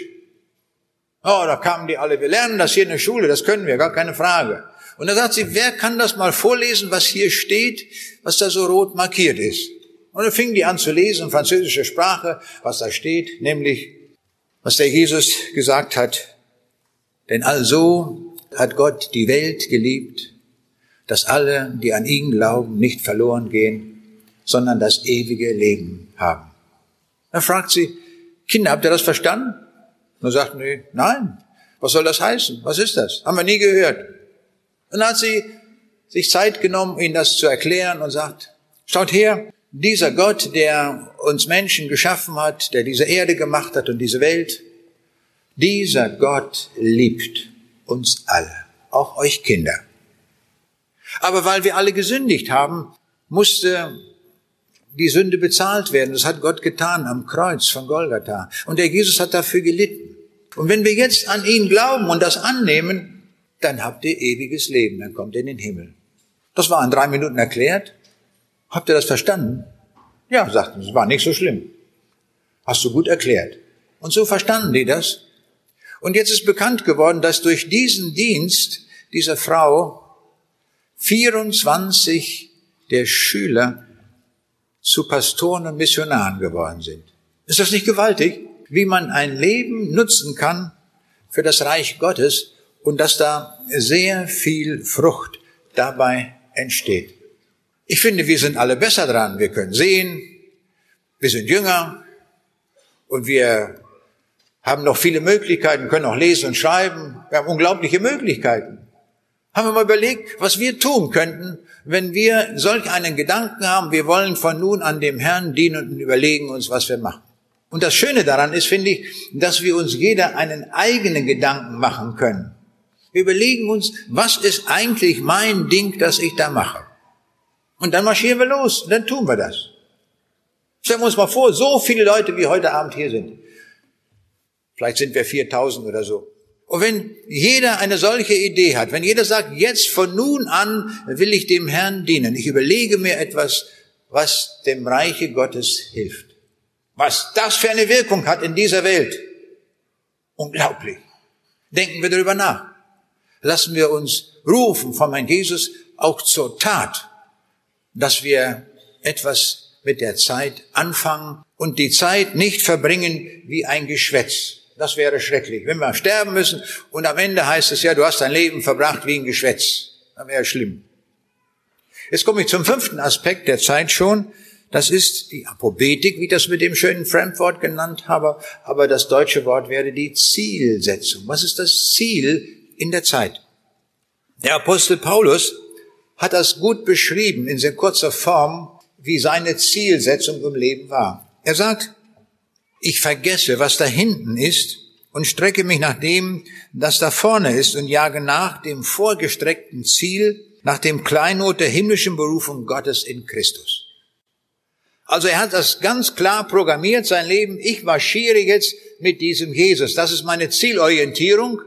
Oh, da kamen die alle, wir lernen das hier in der Schule, das können wir, gar keine Frage. Und da sagt sie, wer kann das mal vorlesen, was hier steht, was da so rot markiert ist? Und dann fingen die an zu lesen, französische Sprache, was da steht, nämlich, was der Jesus gesagt hat. Denn also hat Gott die Welt geliebt, dass alle, die an ihn glauben, nicht verloren gehen, sondern das ewige Leben haben. Dann fragt sie, Kinder, habt ihr das verstanden? Und er sagt, nee, nein, was soll das heißen? Was ist das? Haben wir nie gehört. Und dann hat sie sich Zeit genommen, ihnen das zu erklären und sagt, schaut her, Dieser Gott, der uns Menschen geschaffen hat, der diese Erde gemacht hat und diese Welt, dieser Gott liebt uns alle, auch euch Kinder. Aber weil wir alle gesündigt haben, musste die Sünde bezahlt werden. Das hat Gott getan am Kreuz von Golgatha. Und der Jesus hat dafür gelitten. Und wenn wir jetzt an ihn glauben und das annehmen, dann habt ihr ewiges Leben, dann kommt ihr in den Himmel. Das war in 3 Minuten erklärt. Habt ihr das verstanden? Ja, sagten sie, es war nicht so schlimm. Hast du gut erklärt. Und so verstanden die das. Und jetzt ist bekannt geworden, dass durch diesen Dienst dieser Frau 24 der Schüler zu Pastoren und Missionaren geworden sind. Ist das nicht gewaltig, wie man ein Leben nutzen kann für das Reich Gottes und dass da sehr viel Frucht dabei entsteht? Ich finde, wir sind alle besser dran. Wir können sehen, wir sind jünger und wir haben noch viele Möglichkeiten, können auch lesen und schreiben. Wir haben unglaubliche Möglichkeiten. Haben wir mal überlegt, was wir tun könnten, wenn wir solch einen Gedanken haben, wir wollen von nun an dem Herrn dienen und überlegen uns, was wir machen. Und das Schöne daran ist, finde ich, dass wir uns jeder einen eigenen Gedanken machen können. Wir überlegen uns, was ist eigentlich mein Ding, das ich da mache. Und dann marschieren wir los, und dann tun wir das. Stellen wir uns mal vor, so viele Leute, wie heute Abend hier sind. Vielleicht sind wir 4.000 oder so. Und wenn jeder eine solche Idee hat, wenn jeder sagt, jetzt von nun an will ich dem Herrn dienen, ich überlege mir etwas, was dem Reiche Gottes hilft. Was das für eine Wirkung hat in dieser Welt. Unglaublich. Denken wir darüber nach. Lassen wir uns rufen von Herrn Jesus auch zur Tat, dass wir etwas mit der Zeit anfangen und die Zeit nicht verbringen wie ein Geschwätz. Das wäre schrecklich. Wenn wir sterben müssen und am Ende heißt es ja, du hast dein Leben verbracht wie ein Geschwätz. Das wäre schlimm. Jetzt komme ich zum 5. Aspekt der Zeit schon. Das ist die Apobetik, wie ich das mit dem schönen Fremdwort genannt habe. Aber das deutsche Wort wäre die Zielsetzung. Was ist das Ziel in der Zeit? Der Apostel Paulus hat das gut beschrieben in sehr kurzer Form, wie seine Zielsetzung im Leben war. Er sagt, ich vergesse, was da hinten ist und strecke mich nach dem, das da vorne ist und jage nach dem vorgestreckten Ziel, nach dem Kleinod der himmlischen Berufung Gottes in Christus. Also er hat das ganz klar programmiert, sein Leben. Ich marschiere jetzt mit diesem Jesus. Das ist meine Zielorientierung.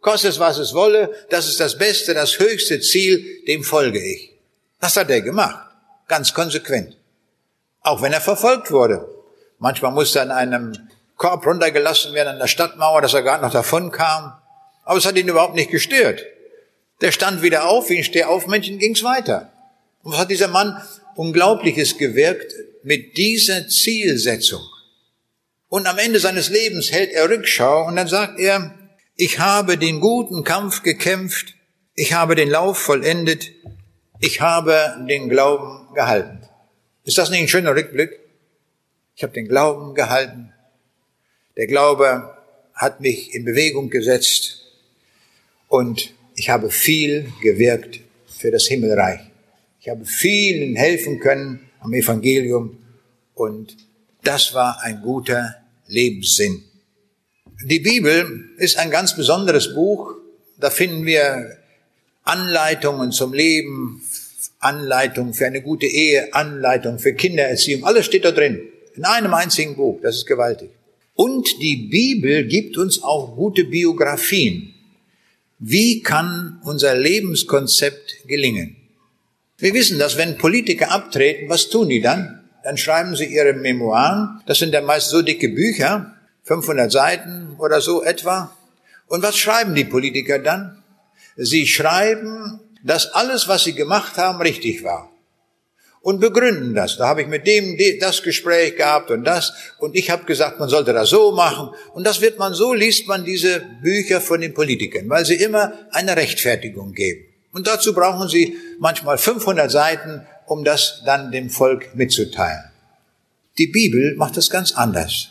Koste es, was es wolle. Das ist das beste, das höchste Ziel. Dem folge ich. Das hat er gemacht. Ganz konsequent. Auch wenn er verfolgt wurde. Manchmal musste er in einem Korb runtergelassen werden an der Stadtmauer, dass er gar noch davon kam. Aber es hat ihn überhaupt nicht gestört. Der stand wieder auf, wie ein Stehaufmännchen ging's weiter. Und was hat dieser Mann Unglaubliches gewirkt mit dieser Zielsetzung? Und am Ende seines Lebens hält er Rückschau und dann sagt er, ich habe den guten Kampf gekämpft, ich habe den Lauf vollendet, ich habe den Glauben gehalten. Ist das nicht ein schöner Rückblick? Ich habe den Glauben gehalten. Der Glaube hat mich in Bewegung gesetzt und ich habe viel gewirkt für das Himmelreich. Ich habe vielen helfen können am Evangelium und das war ein guter Lebenssinn. Die Bibel ist ein ganz besonderes Buch. Da finden wir Anleitungen zum Leben, Anleitungen für eine gute Ehe, Anleitungen für Kindererziehung. Alles steht da drin. In einem einzigen Buch, das ist gewaltig. Und die Bibel gibt uns auch gute Biografien. Wie kann unser Lebenskonzept gelingen? Wir wissen, dass wenn Politiker abtreten, was tun die dann? Dann schreiben sie ihre Memoiren. Das sind ja meist so dicke Bücher, 500 Seiten oder so etwa. Und was schreiben die Politiker dann? Sie schreiben, dass alles, was sie gemacht haben, richtig war. Und begründen das. Da habe ich mit dem das Gespräch gehabt und das. Und ich habe gesagt, man sollte das so machen. Und das wird man so, liest man diese Bücher von den Politikern, weil sie immer eine Rechtfertigung geben. Und dazu brauchen sie manchmal 500 Seiten, um das dann dem Volk mitzuteilen. Die Bibel macht das ganz anders.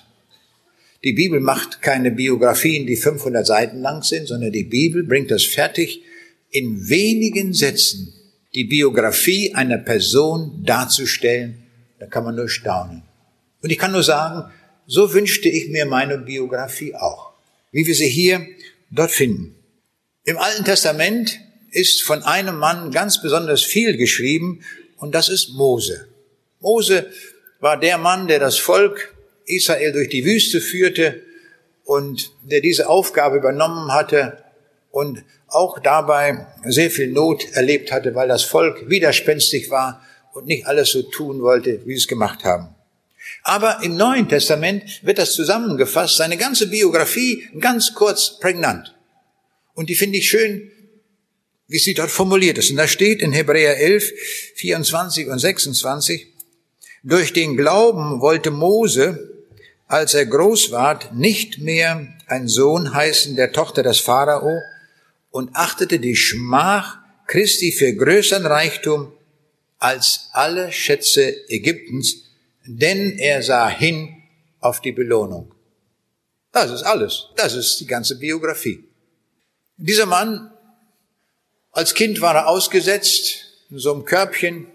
Die Bibel macht keine Biografien, die 500 Seiten lang sind, sondern die Bibel bringt das fertig, in wenigen Sätzen die Biografie einer Person darzustellen Da kann man nur staunen. Und ich kann nur sagen, so wünschte ich mir meine Biografie auch, wie wir sie hier dort finden. Im Alten Testament ist von einem Mann ganz besonders viel geschrieben, und das ist Mose. Mose war der Mann, der das Volk Israel durch die Wüste führte und der diese Aufgabe übernommen hatte und auch dabei sehr viel Not erlebt hatte, weil das Volk widerspenstig war und nicht alles so tun wollte, wie sie es gemacht haben. Aber im Neuen Testament wird das zusammengefasst, seine ganze Biografie ganz kurz prägnant. Und die finde ich schön, wie sie dort formuliert ist. Und da steht in Hebräer 11, 24 und 26, durch den Glauben wollte Mose, als er groß ward, nicht mehr ein Sohn heißen der Tochter des Pharao und achtete die Schmach Christi für größeren Reichtum als alle Schätze Ägyptens, denn er sah hin auf die Belohnung. Das ist alles. Das ist die ganze Biografie. Dieser Mann, als Kind war er ausgesetzt, in so einem Körbchen.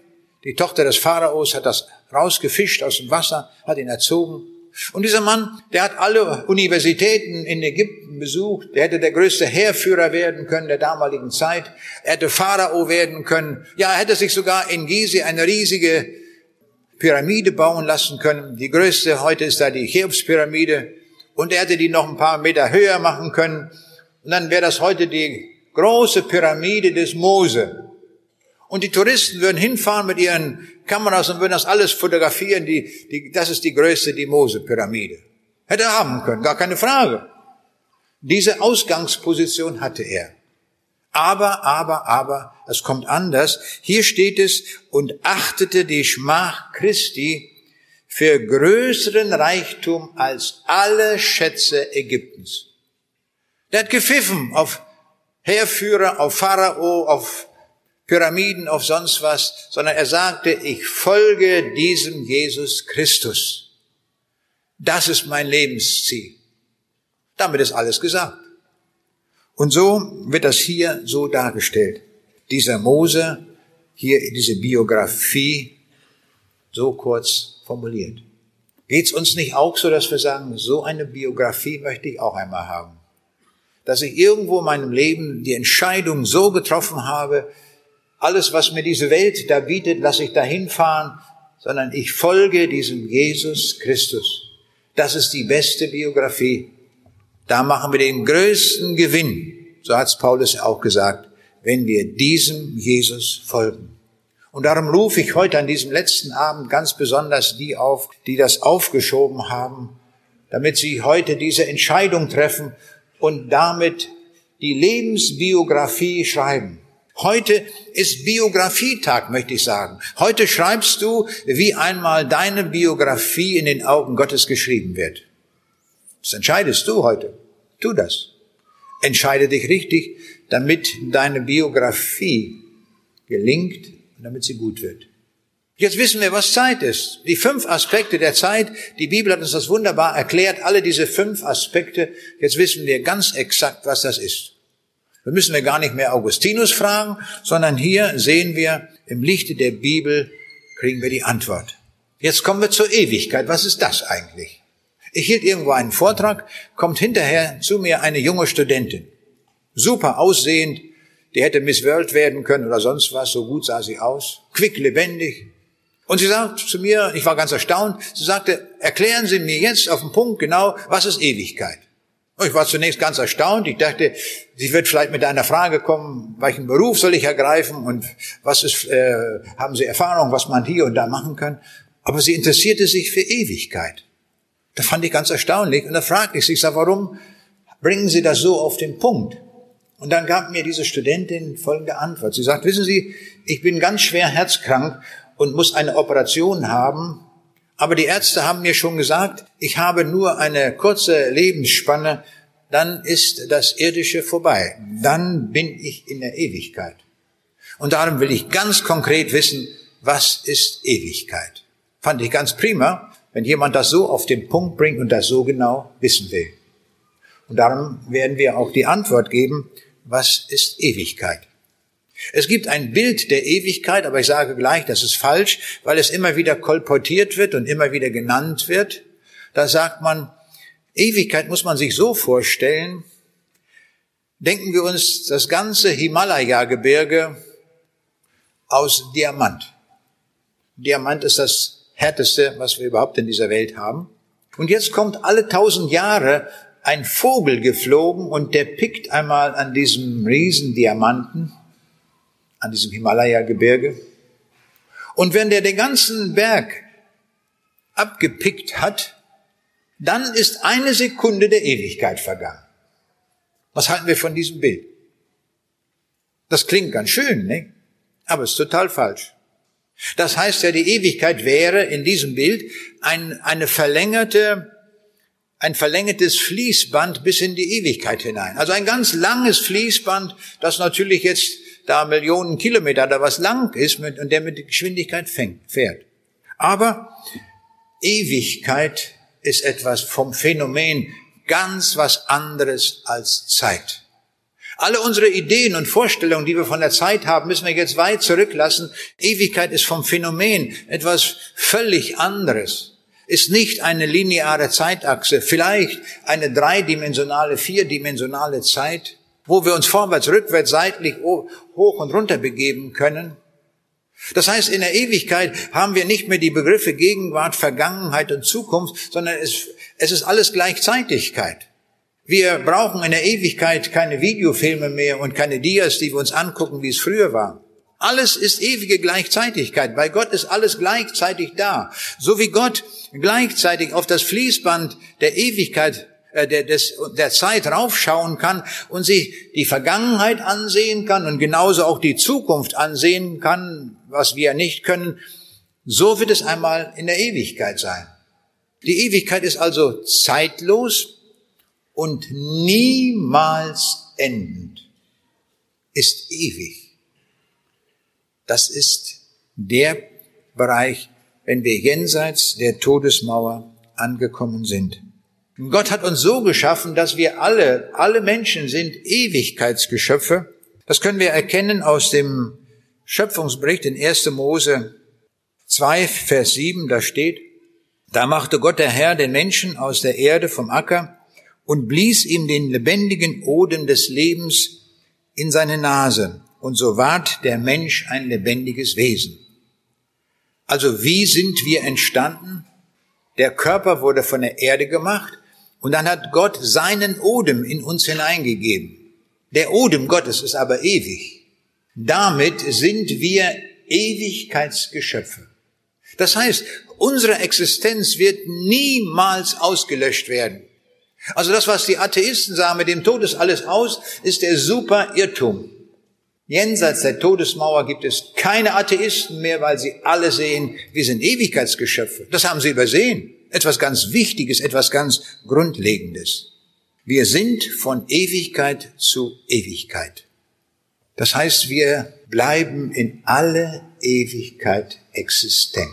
Die Tochter des Pharaos hat das rausgefischt aus dem Wasser, hat ihn erzogen. Und dieser Mann, der hat alle Universitäten in Ägypten besucht. Der hätte der größte Heerführer werden können der damaligen Zeit. Er hätte Pharao werden können. Ja, er hätte sich sogar in Gizeh eine riesige Pyramide bauen lassen können. Die größte heute ist da die Cheops-Pyramide. Und er hätte die noch ein paar Meter höher machen können. Und dann wäre das heute die große Pyramide des Mose. Und die Touristen würden hinfahren mit ihren Kameras und würden das alles fotografieren. Das ist die größte, die Mose-Pyramide. Hätte er haben können, gar keine Frage. Diese Ausgangsposition hatte er. Aber, es kommt anders. Hier steht es, und achtete die Schmach Christi für größeren Reichtum als alle Schätze Ägyptens. Der hat gepfiffen auf Heerführer, auf Pharao, auf Pyramiden, auf sonst was, sondern er sagte, ich folge diesem Jesus Christus. Das ist mein Lebensziel. Damit ist alles gesagt. Und so wird das hier so dargestellt. Dieser Mose, hier diese Biografie, so kurz formuliert. Geht's uns nicht auch so, dass wir sagen, so eine Biografie möchte ich auch einmal haben? Dass ich irgendwo in meinem Leben die Entscheidung so getroffen habe, alles, was mir diese Welt da bietet, lasse ich dahin fahren, sondern ich folge diesem Jesus Christus. Das ist die beste Biografie. Da machen wir den größten Gewinn, so hat es Paulus auch gesagt, wenn wir diesem Jesus folgen. Und darum rufe ich heute an diesem letzten Abend ganz besonders die auf, die das aufgeschoben haben, damit sie heute diese Entscheidung treffen und damit die Lebensbiografie schreiben. Heute ist Biografietag, möchte ich sagen. Heute schreibst du, wie einmal deine Biografie in den Augen Gottes geschrieben wird. Das entscheidest du heute. Tu das. Entscheide dich richtig, damit deine Biografie gelingt und damit sie gut wird. Jetzt wissen wir, was Zeit ist. Die 5 Aspekte der Zeit, die Bibel hat uns das wunderbar erklärt, alle diese 5 Aspekte. Jetzt wissen wir ganz exakt, was das ist. Da müssen wir gar nicht mehr Augustinus fragen, sondern hier sehen wir, im Lichte der Bibel kriegen wir die Antwort. Jetzt kommen wir zur Ewigkeit. Was ist das eigentlich? Ich hielt irgendwo einen Vortrag, kommt hinterher zu mir eine junge Studentin. Super aussehend, die hätte Miss World werden können oder sonst was, so gut sah sie aus. Quick, lebendig. Und sie sagt zu mir, ich war ganz erstaunt, sie sagte, erklären Sie mir jetzt auf den Punkt genau, was ist Ewigkeit? Ich war zunächst ganz erstaunt. Ich dachte, sie wird vielleicht mit einer Frage kommen, welchen Beruf soll ich ergreifen und was ist, haben Sie Erfahrung, was man hier und da machen kann? Aber sie interessierte sich für Ewigkeit. Da fand ich ganz erstaunlich. Und da fragte ich sie, ich sag, warum bringen Sie das so auf den Punkt? Und dann gab mir diese Studentin folgende Antwort. Sie sagt, wissen Sie, ich bin ganz schwer herzkrank und muss eine Operation haben. Aber die Ärzte haben mir schon gesagt, ich habe nur eine kurze Lebensspanne, dann ist das Irdische vorbei. Dann bin ich in der Ewigkeit. Und darum will ich ganz konkret wissen, was ist Ewigkeit? Fand ich ganz prima, wenn jemand das so auf den Punkt bringt und das so genau wissen will. Und darum werden wir auch die Antwort geben, was ist Ewigkeit? Es gibt ein Bild der Ewigkeit, aber ich sage gleich, das ist falsch, weil es immer wieder kolportiert wird und immer wieder genannt wird. Da sagt man, Ewigkeit muss man sich so vorstellen, denken wir uns das ganze Himalaya-Gebirge aus Diamant. Diamant ist das härteste, was wir überhaupt in dieser Welt haben. Und jetzt kommt alle 1000 Jahre ein Vogel geflogen und der pickt einmal an diesem Riesendiamanten, an diesem Himalaya-Gebirge. Und wenn der den ganzen Berg abgepickt hat, dann ist eine Sekunde der Ewigkeit vergangen. Was halten wir von diesem Bild? Das klingt ganz schön, ne? Aber es ist total falsch. Das heißt ja, die Ewigkeit wäre in diesem Bild ein verlängertes Fließband bis in die Ewigkeit hinein. Also ein ganz langes Fließband, das natürlich jetzt da Millionen Kilometer da was lang ist und der mit Geschwindigkeit fährt. Aber Ewigkeit ist etwas vom Phänomen ganz was anderes als Zeit. Alle unsere Ideen und Vorstellungen, die wir von der Zeit haben, müssen wir jetzt weit zurücklassen. Ewigkeit ist vom Phänomen etwas völlig anderes. Ist nicht eine lineare Zeitachse, vielleicht eine dreidimensionale, vierdimensionale Zeit, wo wir uns vorwärts, rückwärts, seitlich, hoch und runter begeben können. Das heißt, in der Ewigkeit haben wir nicht mehr die Begriffe Gegenwart, Vergangenheit und Zukunft, sondern es ist alles Gleichzeitigkeit. Wir brauchen in der Ewigkeit keine Videofilme mehr und keine Dias, die wir uns angucken, wie es früher war. Alles ist ewige Gleichzeitigkeit. Bei Gott ist alles gleichzeitig da. So wie Gott gleichzeitig auf das Fließband der Ewigkeit, der Zeit raufschauen kann und sich die Vergangenheit ansehen kann und genauso auch die Zukunft ansehen kann, was wir nicht können, so wird es einmal in der Ewigkeit sein. Die Ewigkeit ist also zeitlos und niemals endend, ist ewig. Das ist der Bereich, wenn wir jenseits der Todesmauer angekommen sind. Gott hat uns so geschaffen, dass wir alle Menschen sind Ewigkeitsgeschöpfe. Das können wir erkennen aus dem Schöpfungsbericht in 1. Mose 2, Vers 7, da steht, da machte Gott der Herr den Menschen aus der Erde vom Acker und blies ihm den lebendigen Odem des Lebens in seine Nase. Und so ward der Mensch ein lebendiges Wesen. Also wie sind wir entstanden? Der Körper wurde von der Erde gemacht und dann hat Gott seinen Odem in uns hineingegeben. Der Odem Gottes ist aber ewig. Damit sind wir Ewigkeitsgeschöpfe. Das heißt, unsere Existenz wird niemals ausgelöscht werden. Also das, was die Atheisten sagen, mit dem Tod ist alles aus, ist der super Irrtum. Jenseits der Todesmauer gibt es keine Atheisten mehr, weil sie alle sehen, wir sind Ewigkeitsgeschöpfe. Das haben sie übersehen. Etwas ganz Wichtiges, etwas ganz Grundlegendes. Wir sind von Ewigkeit zu Ewigkeit. Das heißt, wir bleiben in alle Ewigkeit existent.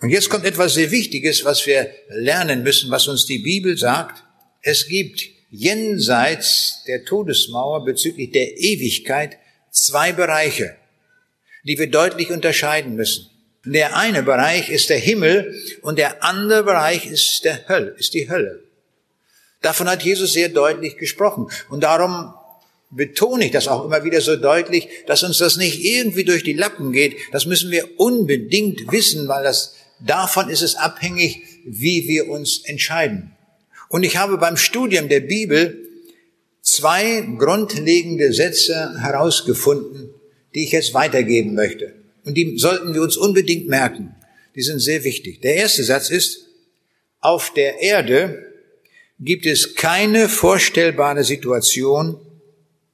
Und jetzt kommt etwas sehr Wichtiges, was wir lernen müssen, was uns die Bibel sagt. Es gibt jenseits der Todesmauer bezüglich der Ewigkeit zwei Bereiche, die wir deutlich unterscheiden müssen. Der eine Bereich ist der Himmel und der andere Bereich ist die Hölle. Davon hat Jesus sehr deutlich gesprochen. Und darum betone ich das auch immer wieder so deutlich, dass uns das nicht irgendwie durch die Lappen geht. Das müssen wir unbedingt wissen, weil davon ist es abhängig, wie wir uns entscheiden. Und ich habe beim Studium der Bibel zwei grundlegende Sätze herausgefunden, die ich jetzt weitergeben möchte. Und die sollten wir uns unbedingt merken. Die sind sehr wichtig. Der erste Satz ist, auf der Erde gibt es keine vorstellbare Situation,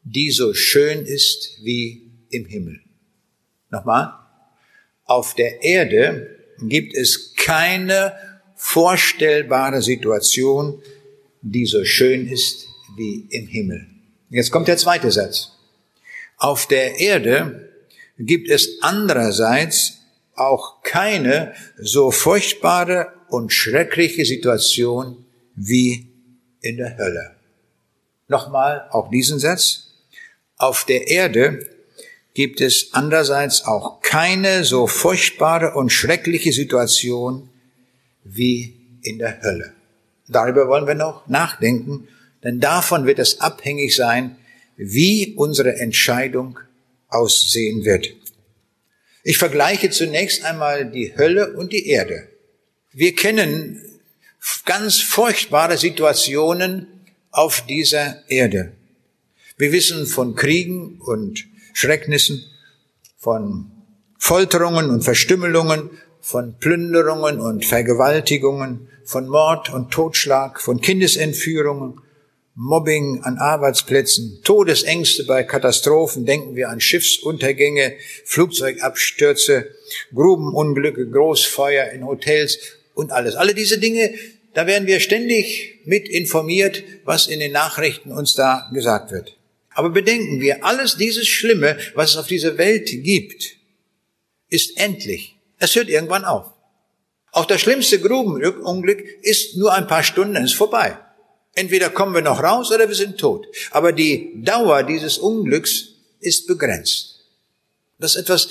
die so schön ist wie im Himmel. Nochmal. Auf der Erde gibt es keine vorstellbare Situation, die so schön ist wie im Himmel. Jetzt kommt der zweite Satz. Auf der Erde gibt es andererseits auch keine so furchtbare und schreckliche Situation wie in der Hölle. Nochmal auch diesen Satz. Auf der Erde gibt es andererseits auch keine so furchtbare und schreckliche Situation wie in der Hölle. Darüber wollen wir noch nachdenken, denn davon wird es abhängig sein, wie unsere Entscheidung aussehen wird. Ich vergleiche zunächst einmal die Hölle und die Erde. Wir kennen ganz furchtbare Situationen auf dieser Erde. Wir wissen von Kriegen und Schrecknissen, von Folterungen und Verstümmelungen, von Plünderungen und Vergewaltigungen, von Mord und Totschlag, von Kindesentführungen, Mobbing an Arbeitsplätzen, Todesängste bei Katastrophen, denken wir an Schiffsuntergänge, Flugzeugabstürze, Grubenunglücke, Großfeuer in Hotels und alles. Alle diese Dinge, da werden wir ständig mit informiert, was in den Nachrichten uns da gesagt wird. Aber bedenken wir, alles dieses Schlimme, was es auf dieser Welt gibt, ist endlich. Es hört irgendwann auf. Auch das schlimmste Grubenunglück ist nur ein paar Stunden, dann ist vorbei. Entweder kommen wir noch raus oder wir sind tot. Aber die Dauer dieses Unglücks ist begrenzt. Das ist etwas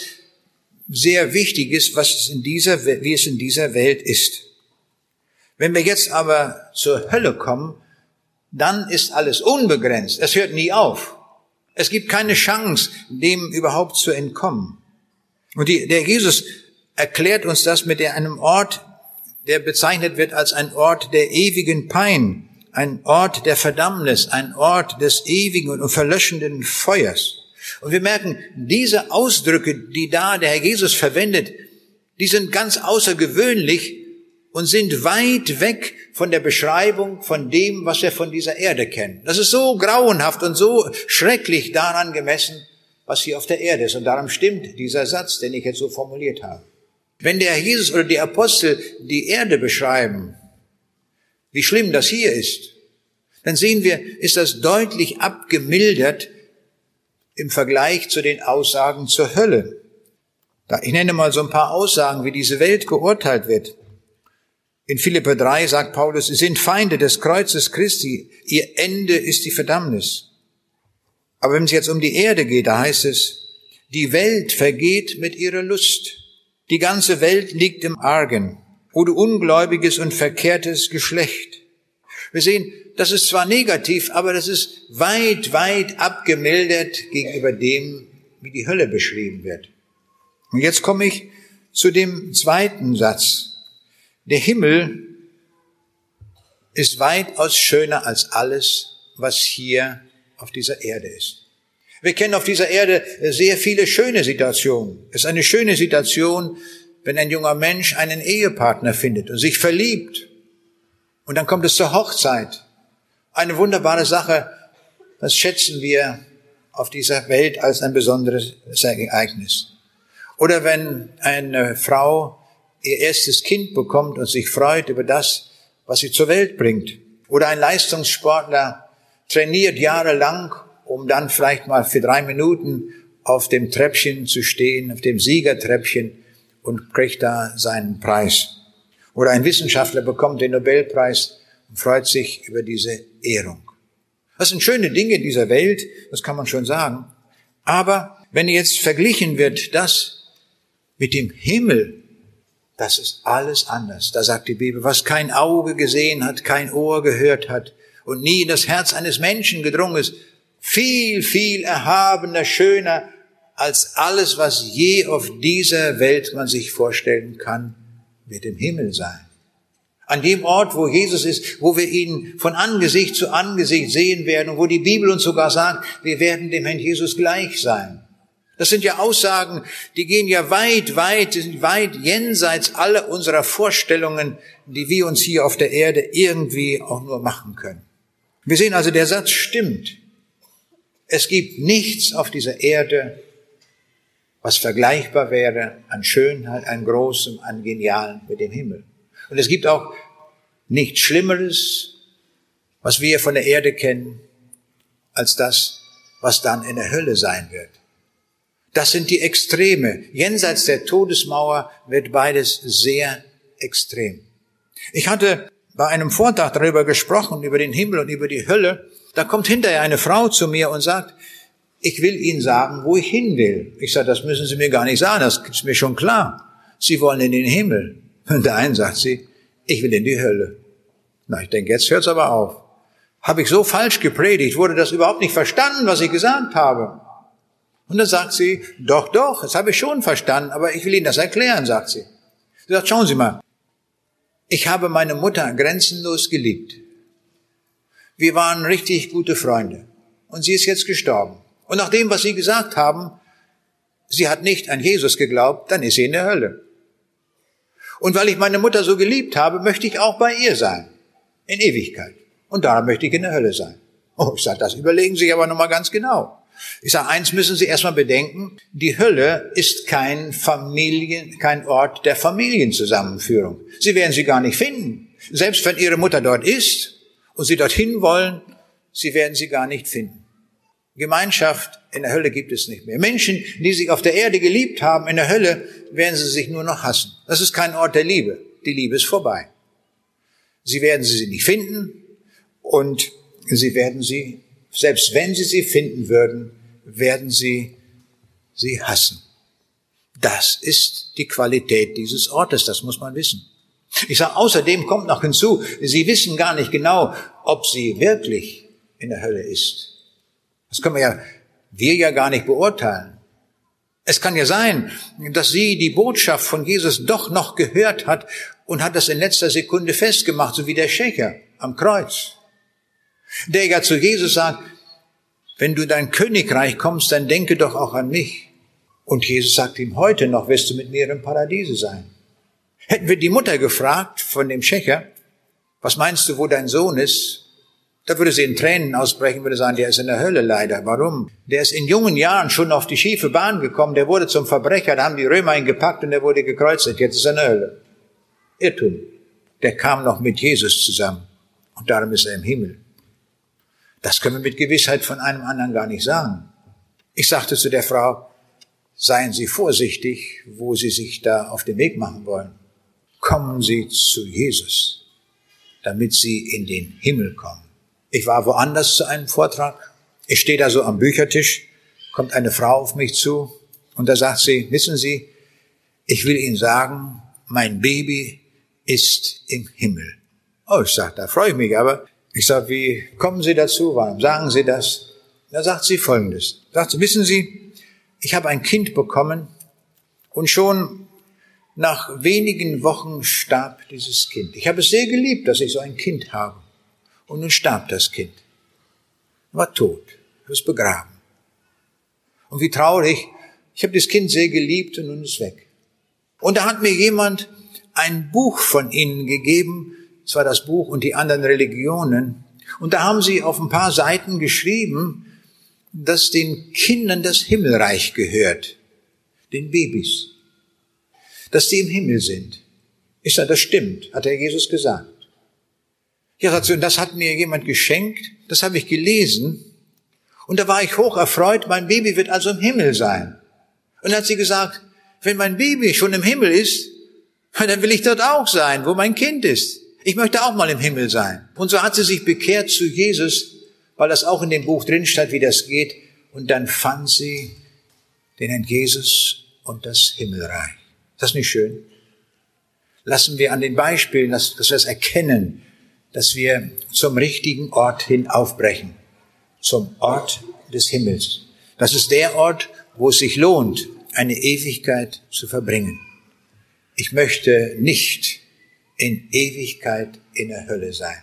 sehr Wichtiges, wie es in dieser Welt ist. Wenn wir jetzt aber zur Hölle kommen, dann ist alles unbegrenzt. Es hört nie auf. Es gibt keine Chance, dem überhaupt zu entkommen. Und der Jesus erklärt uns das mit einem Ort, der bezeichnet wird als ein Ort der ewigen Pein. Ein Ort der Verdammnis, ein Ort des ewigen und verlöschenden Feuers. Und wir merken, diese Ausdrücke, die da der Herr Jesus verwendet, die sind ganz außergewöhnlich und sind weit weg von der Beschreibung von dem, was wir von dieser Erde kennen. Das ist so grauenhaft und so schrecklich daran gemessen, was hier auf der Erde ist. Und darum stimmt dieser Satz, den ich jetzt so formuliert habe. Wenn der Herr Jesus oder die Apostel die Erde beschreiben, wie schlimm das hier ist, dann sehen wir, ist das deutlich abgemildert im Vergleich zu den Aussagen zur Hölle. Ich nenne mal so ein paar Aussagen, wie diese Welt geurteilt wird. In Philipper 3 sagt Paulus, sie sind Feinde des Kreuzes Christi, ihr Ende ist die Verdammnis. Aber wenn es jetzt um die Erde geht, da heißt es, die Welt vergeht mit ihrer Lust. Die ganze Welt liegt im Argen. Oder ungläubiges und verkehrtes Geschlecht. Wir sehen, das ist zwar negativ, aber das ist weit, weit abgemildert gegenüber dem, wie die Hölle beschrieben wird. Und jetzt komme ich zu dem zweiten Satz. Der Himmel ist weitaus schöner als alles, was hier auf dieser Erde ist. Wir kennen auf dieser Erde sehr viele schöne Situationen. Es ist eine schöne Situation, wenn ein junger Mensch einen Ehepartner findet und sich verliebt und dann kommt es zur Hochzeit. Eine wunderbare Sache, das schätzen wir auf dieser Welt als ein besonderes Ereignis. Oder wenn eine Frau ihr erstes Kind bekommt und sich freut über das, was sie zur Welt bringt. Oder ein Leistungssportler trainiert jahrelang, um dann vielleicht mal für 3 Minuten auf dem Treppchen zu stehen, auf dem Siegertreppchen, und kriegt da seinen Preis. Oder ein Wissenschaftler bekommt den Nobelpreis und freut sich über diese Ehrung. Das sind schöne Dinge dieser Welt, das kann man schon sagen. Aber wenn jetzt verglichen wird, das mit dem Himmel, das ist alles anders. Da sagt die Bibel, was kein Auge gesehen hat, kein Ohr gehört hat und nie in das Herz eines Menschen gedrungen ist, viel, viel erhabener, schöner, als alles, was je auf dieser Welt man sich vorstellen kann, wird im Himmel sein. An dem Ort, wo Jesus ist, wo wir ihn von Angesicht zu Angesicht sehen werden und wo die Bibel uns sogar sagt, wir werden dem Herrn Jesus gleich sein. Das sind ja Aussagen, die gehen ja weit, weit, sind weit jenseits aller unserer Vorstellungen, die wir uns hier auf der Erde irgendwie auch nur machen können. Wir sehen also, der Satz stimmt. Es gibt nichts auf dieser Erde, was vergleichbar wäre an Schönheit, an Großem, an Genialen mit dem Himmel. Und es gibt auch nichts Schlimmeres, was wir von der Erde kennen, als das, was dann in der Hölle sein wird. Das sind die Extreme. Jenseits der Todesmauer wird beides sehr extrem. Ich hatte bei einem Vortrag darüber gesprochen, über den Himmel und über die Hölle. Da kommt hinterher eine Frau zu mir und sagt, ich will Ihnen sagen, wo ich hin will. Ich sage, das müssen Sie mir gar nicht sagen, das ist mir schon klar. Sie wollen in den Himmel. Und der eine sagt sie, ich will in die Hölle. Na, ich denke, jetzt hört's aber auf. Habe ich so falsch gepredigt? Wurde das überhaupt nicht verstanden, was ich gesagt habe? Und dann sagt sie, doch, doch, das habe ich schon verstanden, aber ich will Ihnen das erklären, sagt sie. Sie sagt, schauen Sie mal, ich habe meine Mutter grenzenlos geliebt. Wir waren richtig gute Freunde. Und sie ist jetzt gestorben. Und nach dem, was Sie gesagt haben, sie hat nicht an Jesus geglaubt, dann ist sie in der Hölle. Und weil ich meine Mutter so geliebt habe, möchte ich auch bei ihr sein. In Ewigkeit. Und darum möchte ich in der Hölle sein. Oh, ich sage, das überlegen Sie sich aber nochmal ganz genau. Ich sage, eins müssen Sie erstmal bedenken, die Hölle ist kein Ort der Familienzusammenführung. Sie werden sie gar nicht finden. Selbst wenn Ihre Mutter dort ist und Sie dorthin wollen, Sie werden sie gar nicht finden. Gemeinschaft in der Hölle gibt es nicht mehr. Menschen, die sich auf der Erde geliebt haben, in der Hölle werden sie sich nur noch hassen. Das ist kein Ort der Liebe. Die Liebe ist vorbei. Sie werden sie nicht finden und Sie werden sie, selbst wenn Sie sie finden würden, werden Sie sie hassen. Das ist die Qualität dieses Ortes, das muss man wissen. Ich sage, außerdem kommt noch hinzu, Sie wissen gar nicht genau, ob sie wirklich in der Hölle ist. Das können wir ja gar nicht beurteilen. Es kann ja sein, dass sie die Botschaft von Jesus doch noch gehört hat und hat das in letzter Sekunde festgemacht, so wie der Schächer am Kreuz. Der ja zu Jesus sagt, wenn du in dein Königreich kommst, dann denke doch auch an mich. Und Jesus sagt ihm, heute noch wirst du mit mir im Paradiese sein. Hätten wir die Mutter gefragt von dem Schächer, was meinst du, wo dein Sohn ist? Da würde sie in Tränen ausbrechen, würde sagen, der ist in der Hölle leider. Warum? Der ist in jungen Jahren schon auf die schiefe Bahn gekommen, der wurde zum Verbrecher, da haben die Römer ihn gepackt und der wurde gekreuzigt, jetzt ist er in der Hölle. Irrtum. Der kam noch mit Jesus zusammen und darum ist er im Himmel. Das können wir mit Gewissheit von einem anderen gar nicht sagen. Ich sagte zu der Frau, seien Sie vorsichtig, wo Sie sich da auf den Weg machen wollen. Kommen Sie zu Jesus, damit Sie in den Himmel kommen. Ich war woanders zu einem Vortrag. Ich stehe da so am Büchertisch, kommt eine Frau auf mich zu und da sagt sie, wissen Sie, ich will Ihnen sagen, mein Baby ist im Himmel. Oh, ich sage, da freue ich mich, aber ich sage, wie kommen Sie dazu? Warum sagen Sie das? Da sagt sie Folgendes. Sagt sie, wissen Sie, ich habe ein Kind bekommen und schon nach wenigen Wochen starb dieses Kind. Ich habe es sehr geliebt, dass ich so ein Kind habe. Und nun starb das Kind. War tot. Ist begraben. Und wie traurig. Ich habe das Kind sehr geliebt und nun ist weg. Und da hat mir jemand ein Buch von Ihnen gegeben. Das war das Buch und die anderen Religionen. Und da haben Sie auf ein paar Seiten geschrieben, dass den Kindern das Himmelreich gehört. Den Babys. Dass die im Himmel sind. Ich sage, das stimmt, hat der Jesus gesagt. Ja, sagt sie, und das hat mir jemand geschenkt, das habe ich gelesen und da war ich hoch erfreut, mein Baby wird also im Himmel sein. Und dann hat sie gesagt, wenn mein Baby schon im Himmel ist, dann will ich dort auch sein, wo mein Kind ist. Ich möchte auch mal im Himmel sein. Und so hat sie sich bekehrt zu Jesus, weil das auch in dem Buch drin stand, wie das geht. Und dann fand sie den Herrn Jesus und das Himmelreich. Das ist nicht schön. Lassen wir an den Beispielen, dass wir es erkennen, dass wir zum richtigen Ort hin aufbrechen. Zum Ort des Himmels. Das ist der Ort, wo es sich lohnt, eine Ewigkeit zu verbringen. Ich möchte nicht in Ewigkeit in der Hölle sein.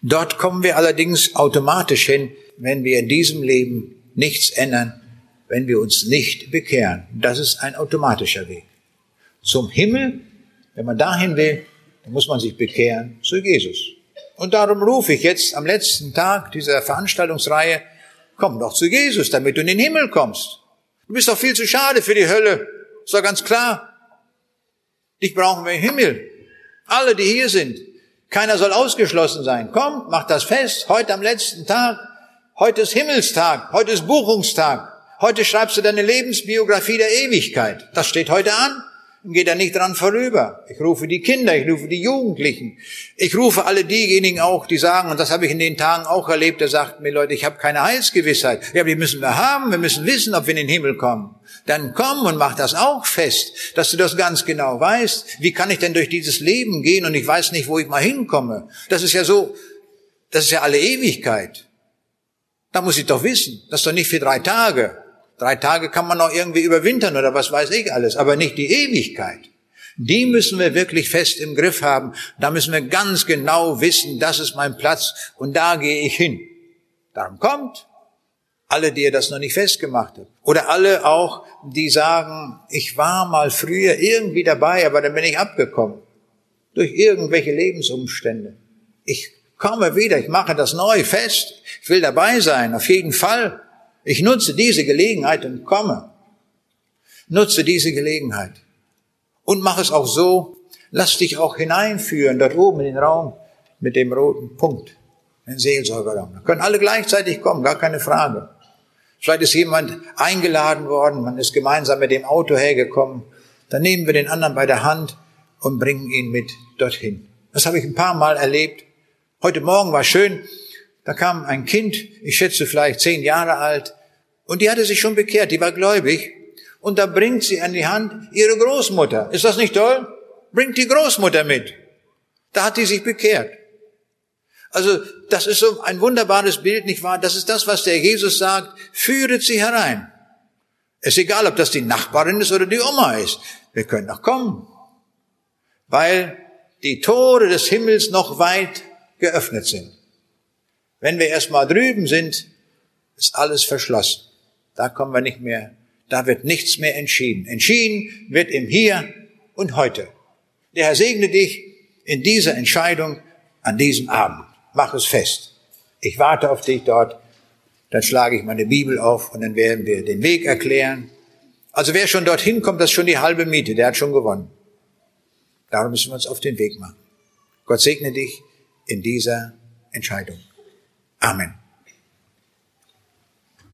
Dort kommen wir allerdings automatisch hin, wenn wir in diesem Leben nichts ändern, wenn wir uns nicht bekehren. Das ist ein automatischer Weg. Zum Himmel, wenn man dahin will, dann muss man sich bekehren zu Jesus. Und darum rufe ich jetzt am letzten Tag dieser Veranstaltungsreihe, komm doch zu Jesus, damit du in den Himmel kommst. Du bist doch viel zu schade für die Hölle, ist doch ganz klar. Dich brauchen wir im Himmel, alle, die hier sind. Keiner soll ausgeschlossen sein. Komm, mach das fest, heute am letzten Tag, heute ist Himmelstag, heute ist Buchungstag, heute schreibst du deine Lebensbiografie der Ewigkeit. Das steht heute an. und geht da nicht dran vorüber. Ich rufe die Kinder, ich rufe die Jugendlichen. Ich rufe alle diejenigen auch, die sagen, und das habe ich in den Tagen auch erlebt, der sagt mir, Leute, ich habe keine Heilsgewissheit. Ja, aber die müssen wir haben, wir müssen wissen, ob wir in den Himmel kommen. Dann komm und mach das auch fest, dass du das ganz genau weißt. Wie kann ich denn durch dieses Leben gehen und ich weiß nicht, wo ich mal hinkomme? Das ist ja so, das ist ja alle Ewigkeit. Da muss ich doch wissen, das ist doch nicht für 3 Tage. 3 Tage kann man noch irgendwie überwintern oder was weiß ich alles, aber nicht die Ewigkeit. Die müssen wir wirklich fest im Griff haben. Da müssen wir ganz genau wissen, das ist mein Platz und da gehe ich hin. Darum kommt alle, die ihr das noch nicht festgemacht habt. Oder alle auch, die sagen, ich war mal früher irgendwie dabei, aber dann bin ich abgekommen. Durch irgendwelche Lebensumstände. Ich komme wieder, ich mache das neu fest. Ich will dabei sein, auf jeden Fall. Ich nutze diese Gelegenheit und komme. Nutze diese Gelegenheit. Und mach es auch so, lass dich auch hineinführen, dort oben in den Raum mit dem roten Punkt. Den Seelsorgerraum. Da können alle gleichzeitig kommen, gar keine Frage. Vielleicht ist jemand eingeladen worden, man ist gemeinsam mit dem Auto hergekommen. Dann nehmen wir den anderen bei der Hand und bringen ihn mit dorthin. Das habe ich ein paar Mal erlebt. Heute Morgen war schön, da kam ein Kind, ich schätze vielleicht 10 Jahre alt, und die hatte sich schon bekehrt, die war gläubig. Und da bringt sie an die Hand ihre Großmutter. Ist das nicht toll? Bringt die Großmutter mit. Da hat die sich bekehrt. Also das ist so ein wunderbares Bild, nicht wahr? Das ist das, was der Jesus sagt, führet sie herein. Ist egal, ob das die Nachbarin ist oder die Oma ist. Wir können noch kommen, weil die Tore des Himmels noch weit geöffnet sind. Wenn wir erstmal drüben sind, ist alles verschlossen. Da kommen wir nicht mehr, da wird nichts mehr entschieden. Entschieden wird im Hier und Heute. Der Herr segne dich in dieser Entscheidung an diesem Abend. Mach es fest. Ich warte auf dich dort, dann schlage ich meine Bibel auf und dann werden wir den Weg erklären. Also wer schon dorthin kommt, das ist schon die halbe Miete, der hat schon gewonnen. Darum müssen wir uns auf den Weg machen. Gott segne dich in dieser Entscheidung. Amen.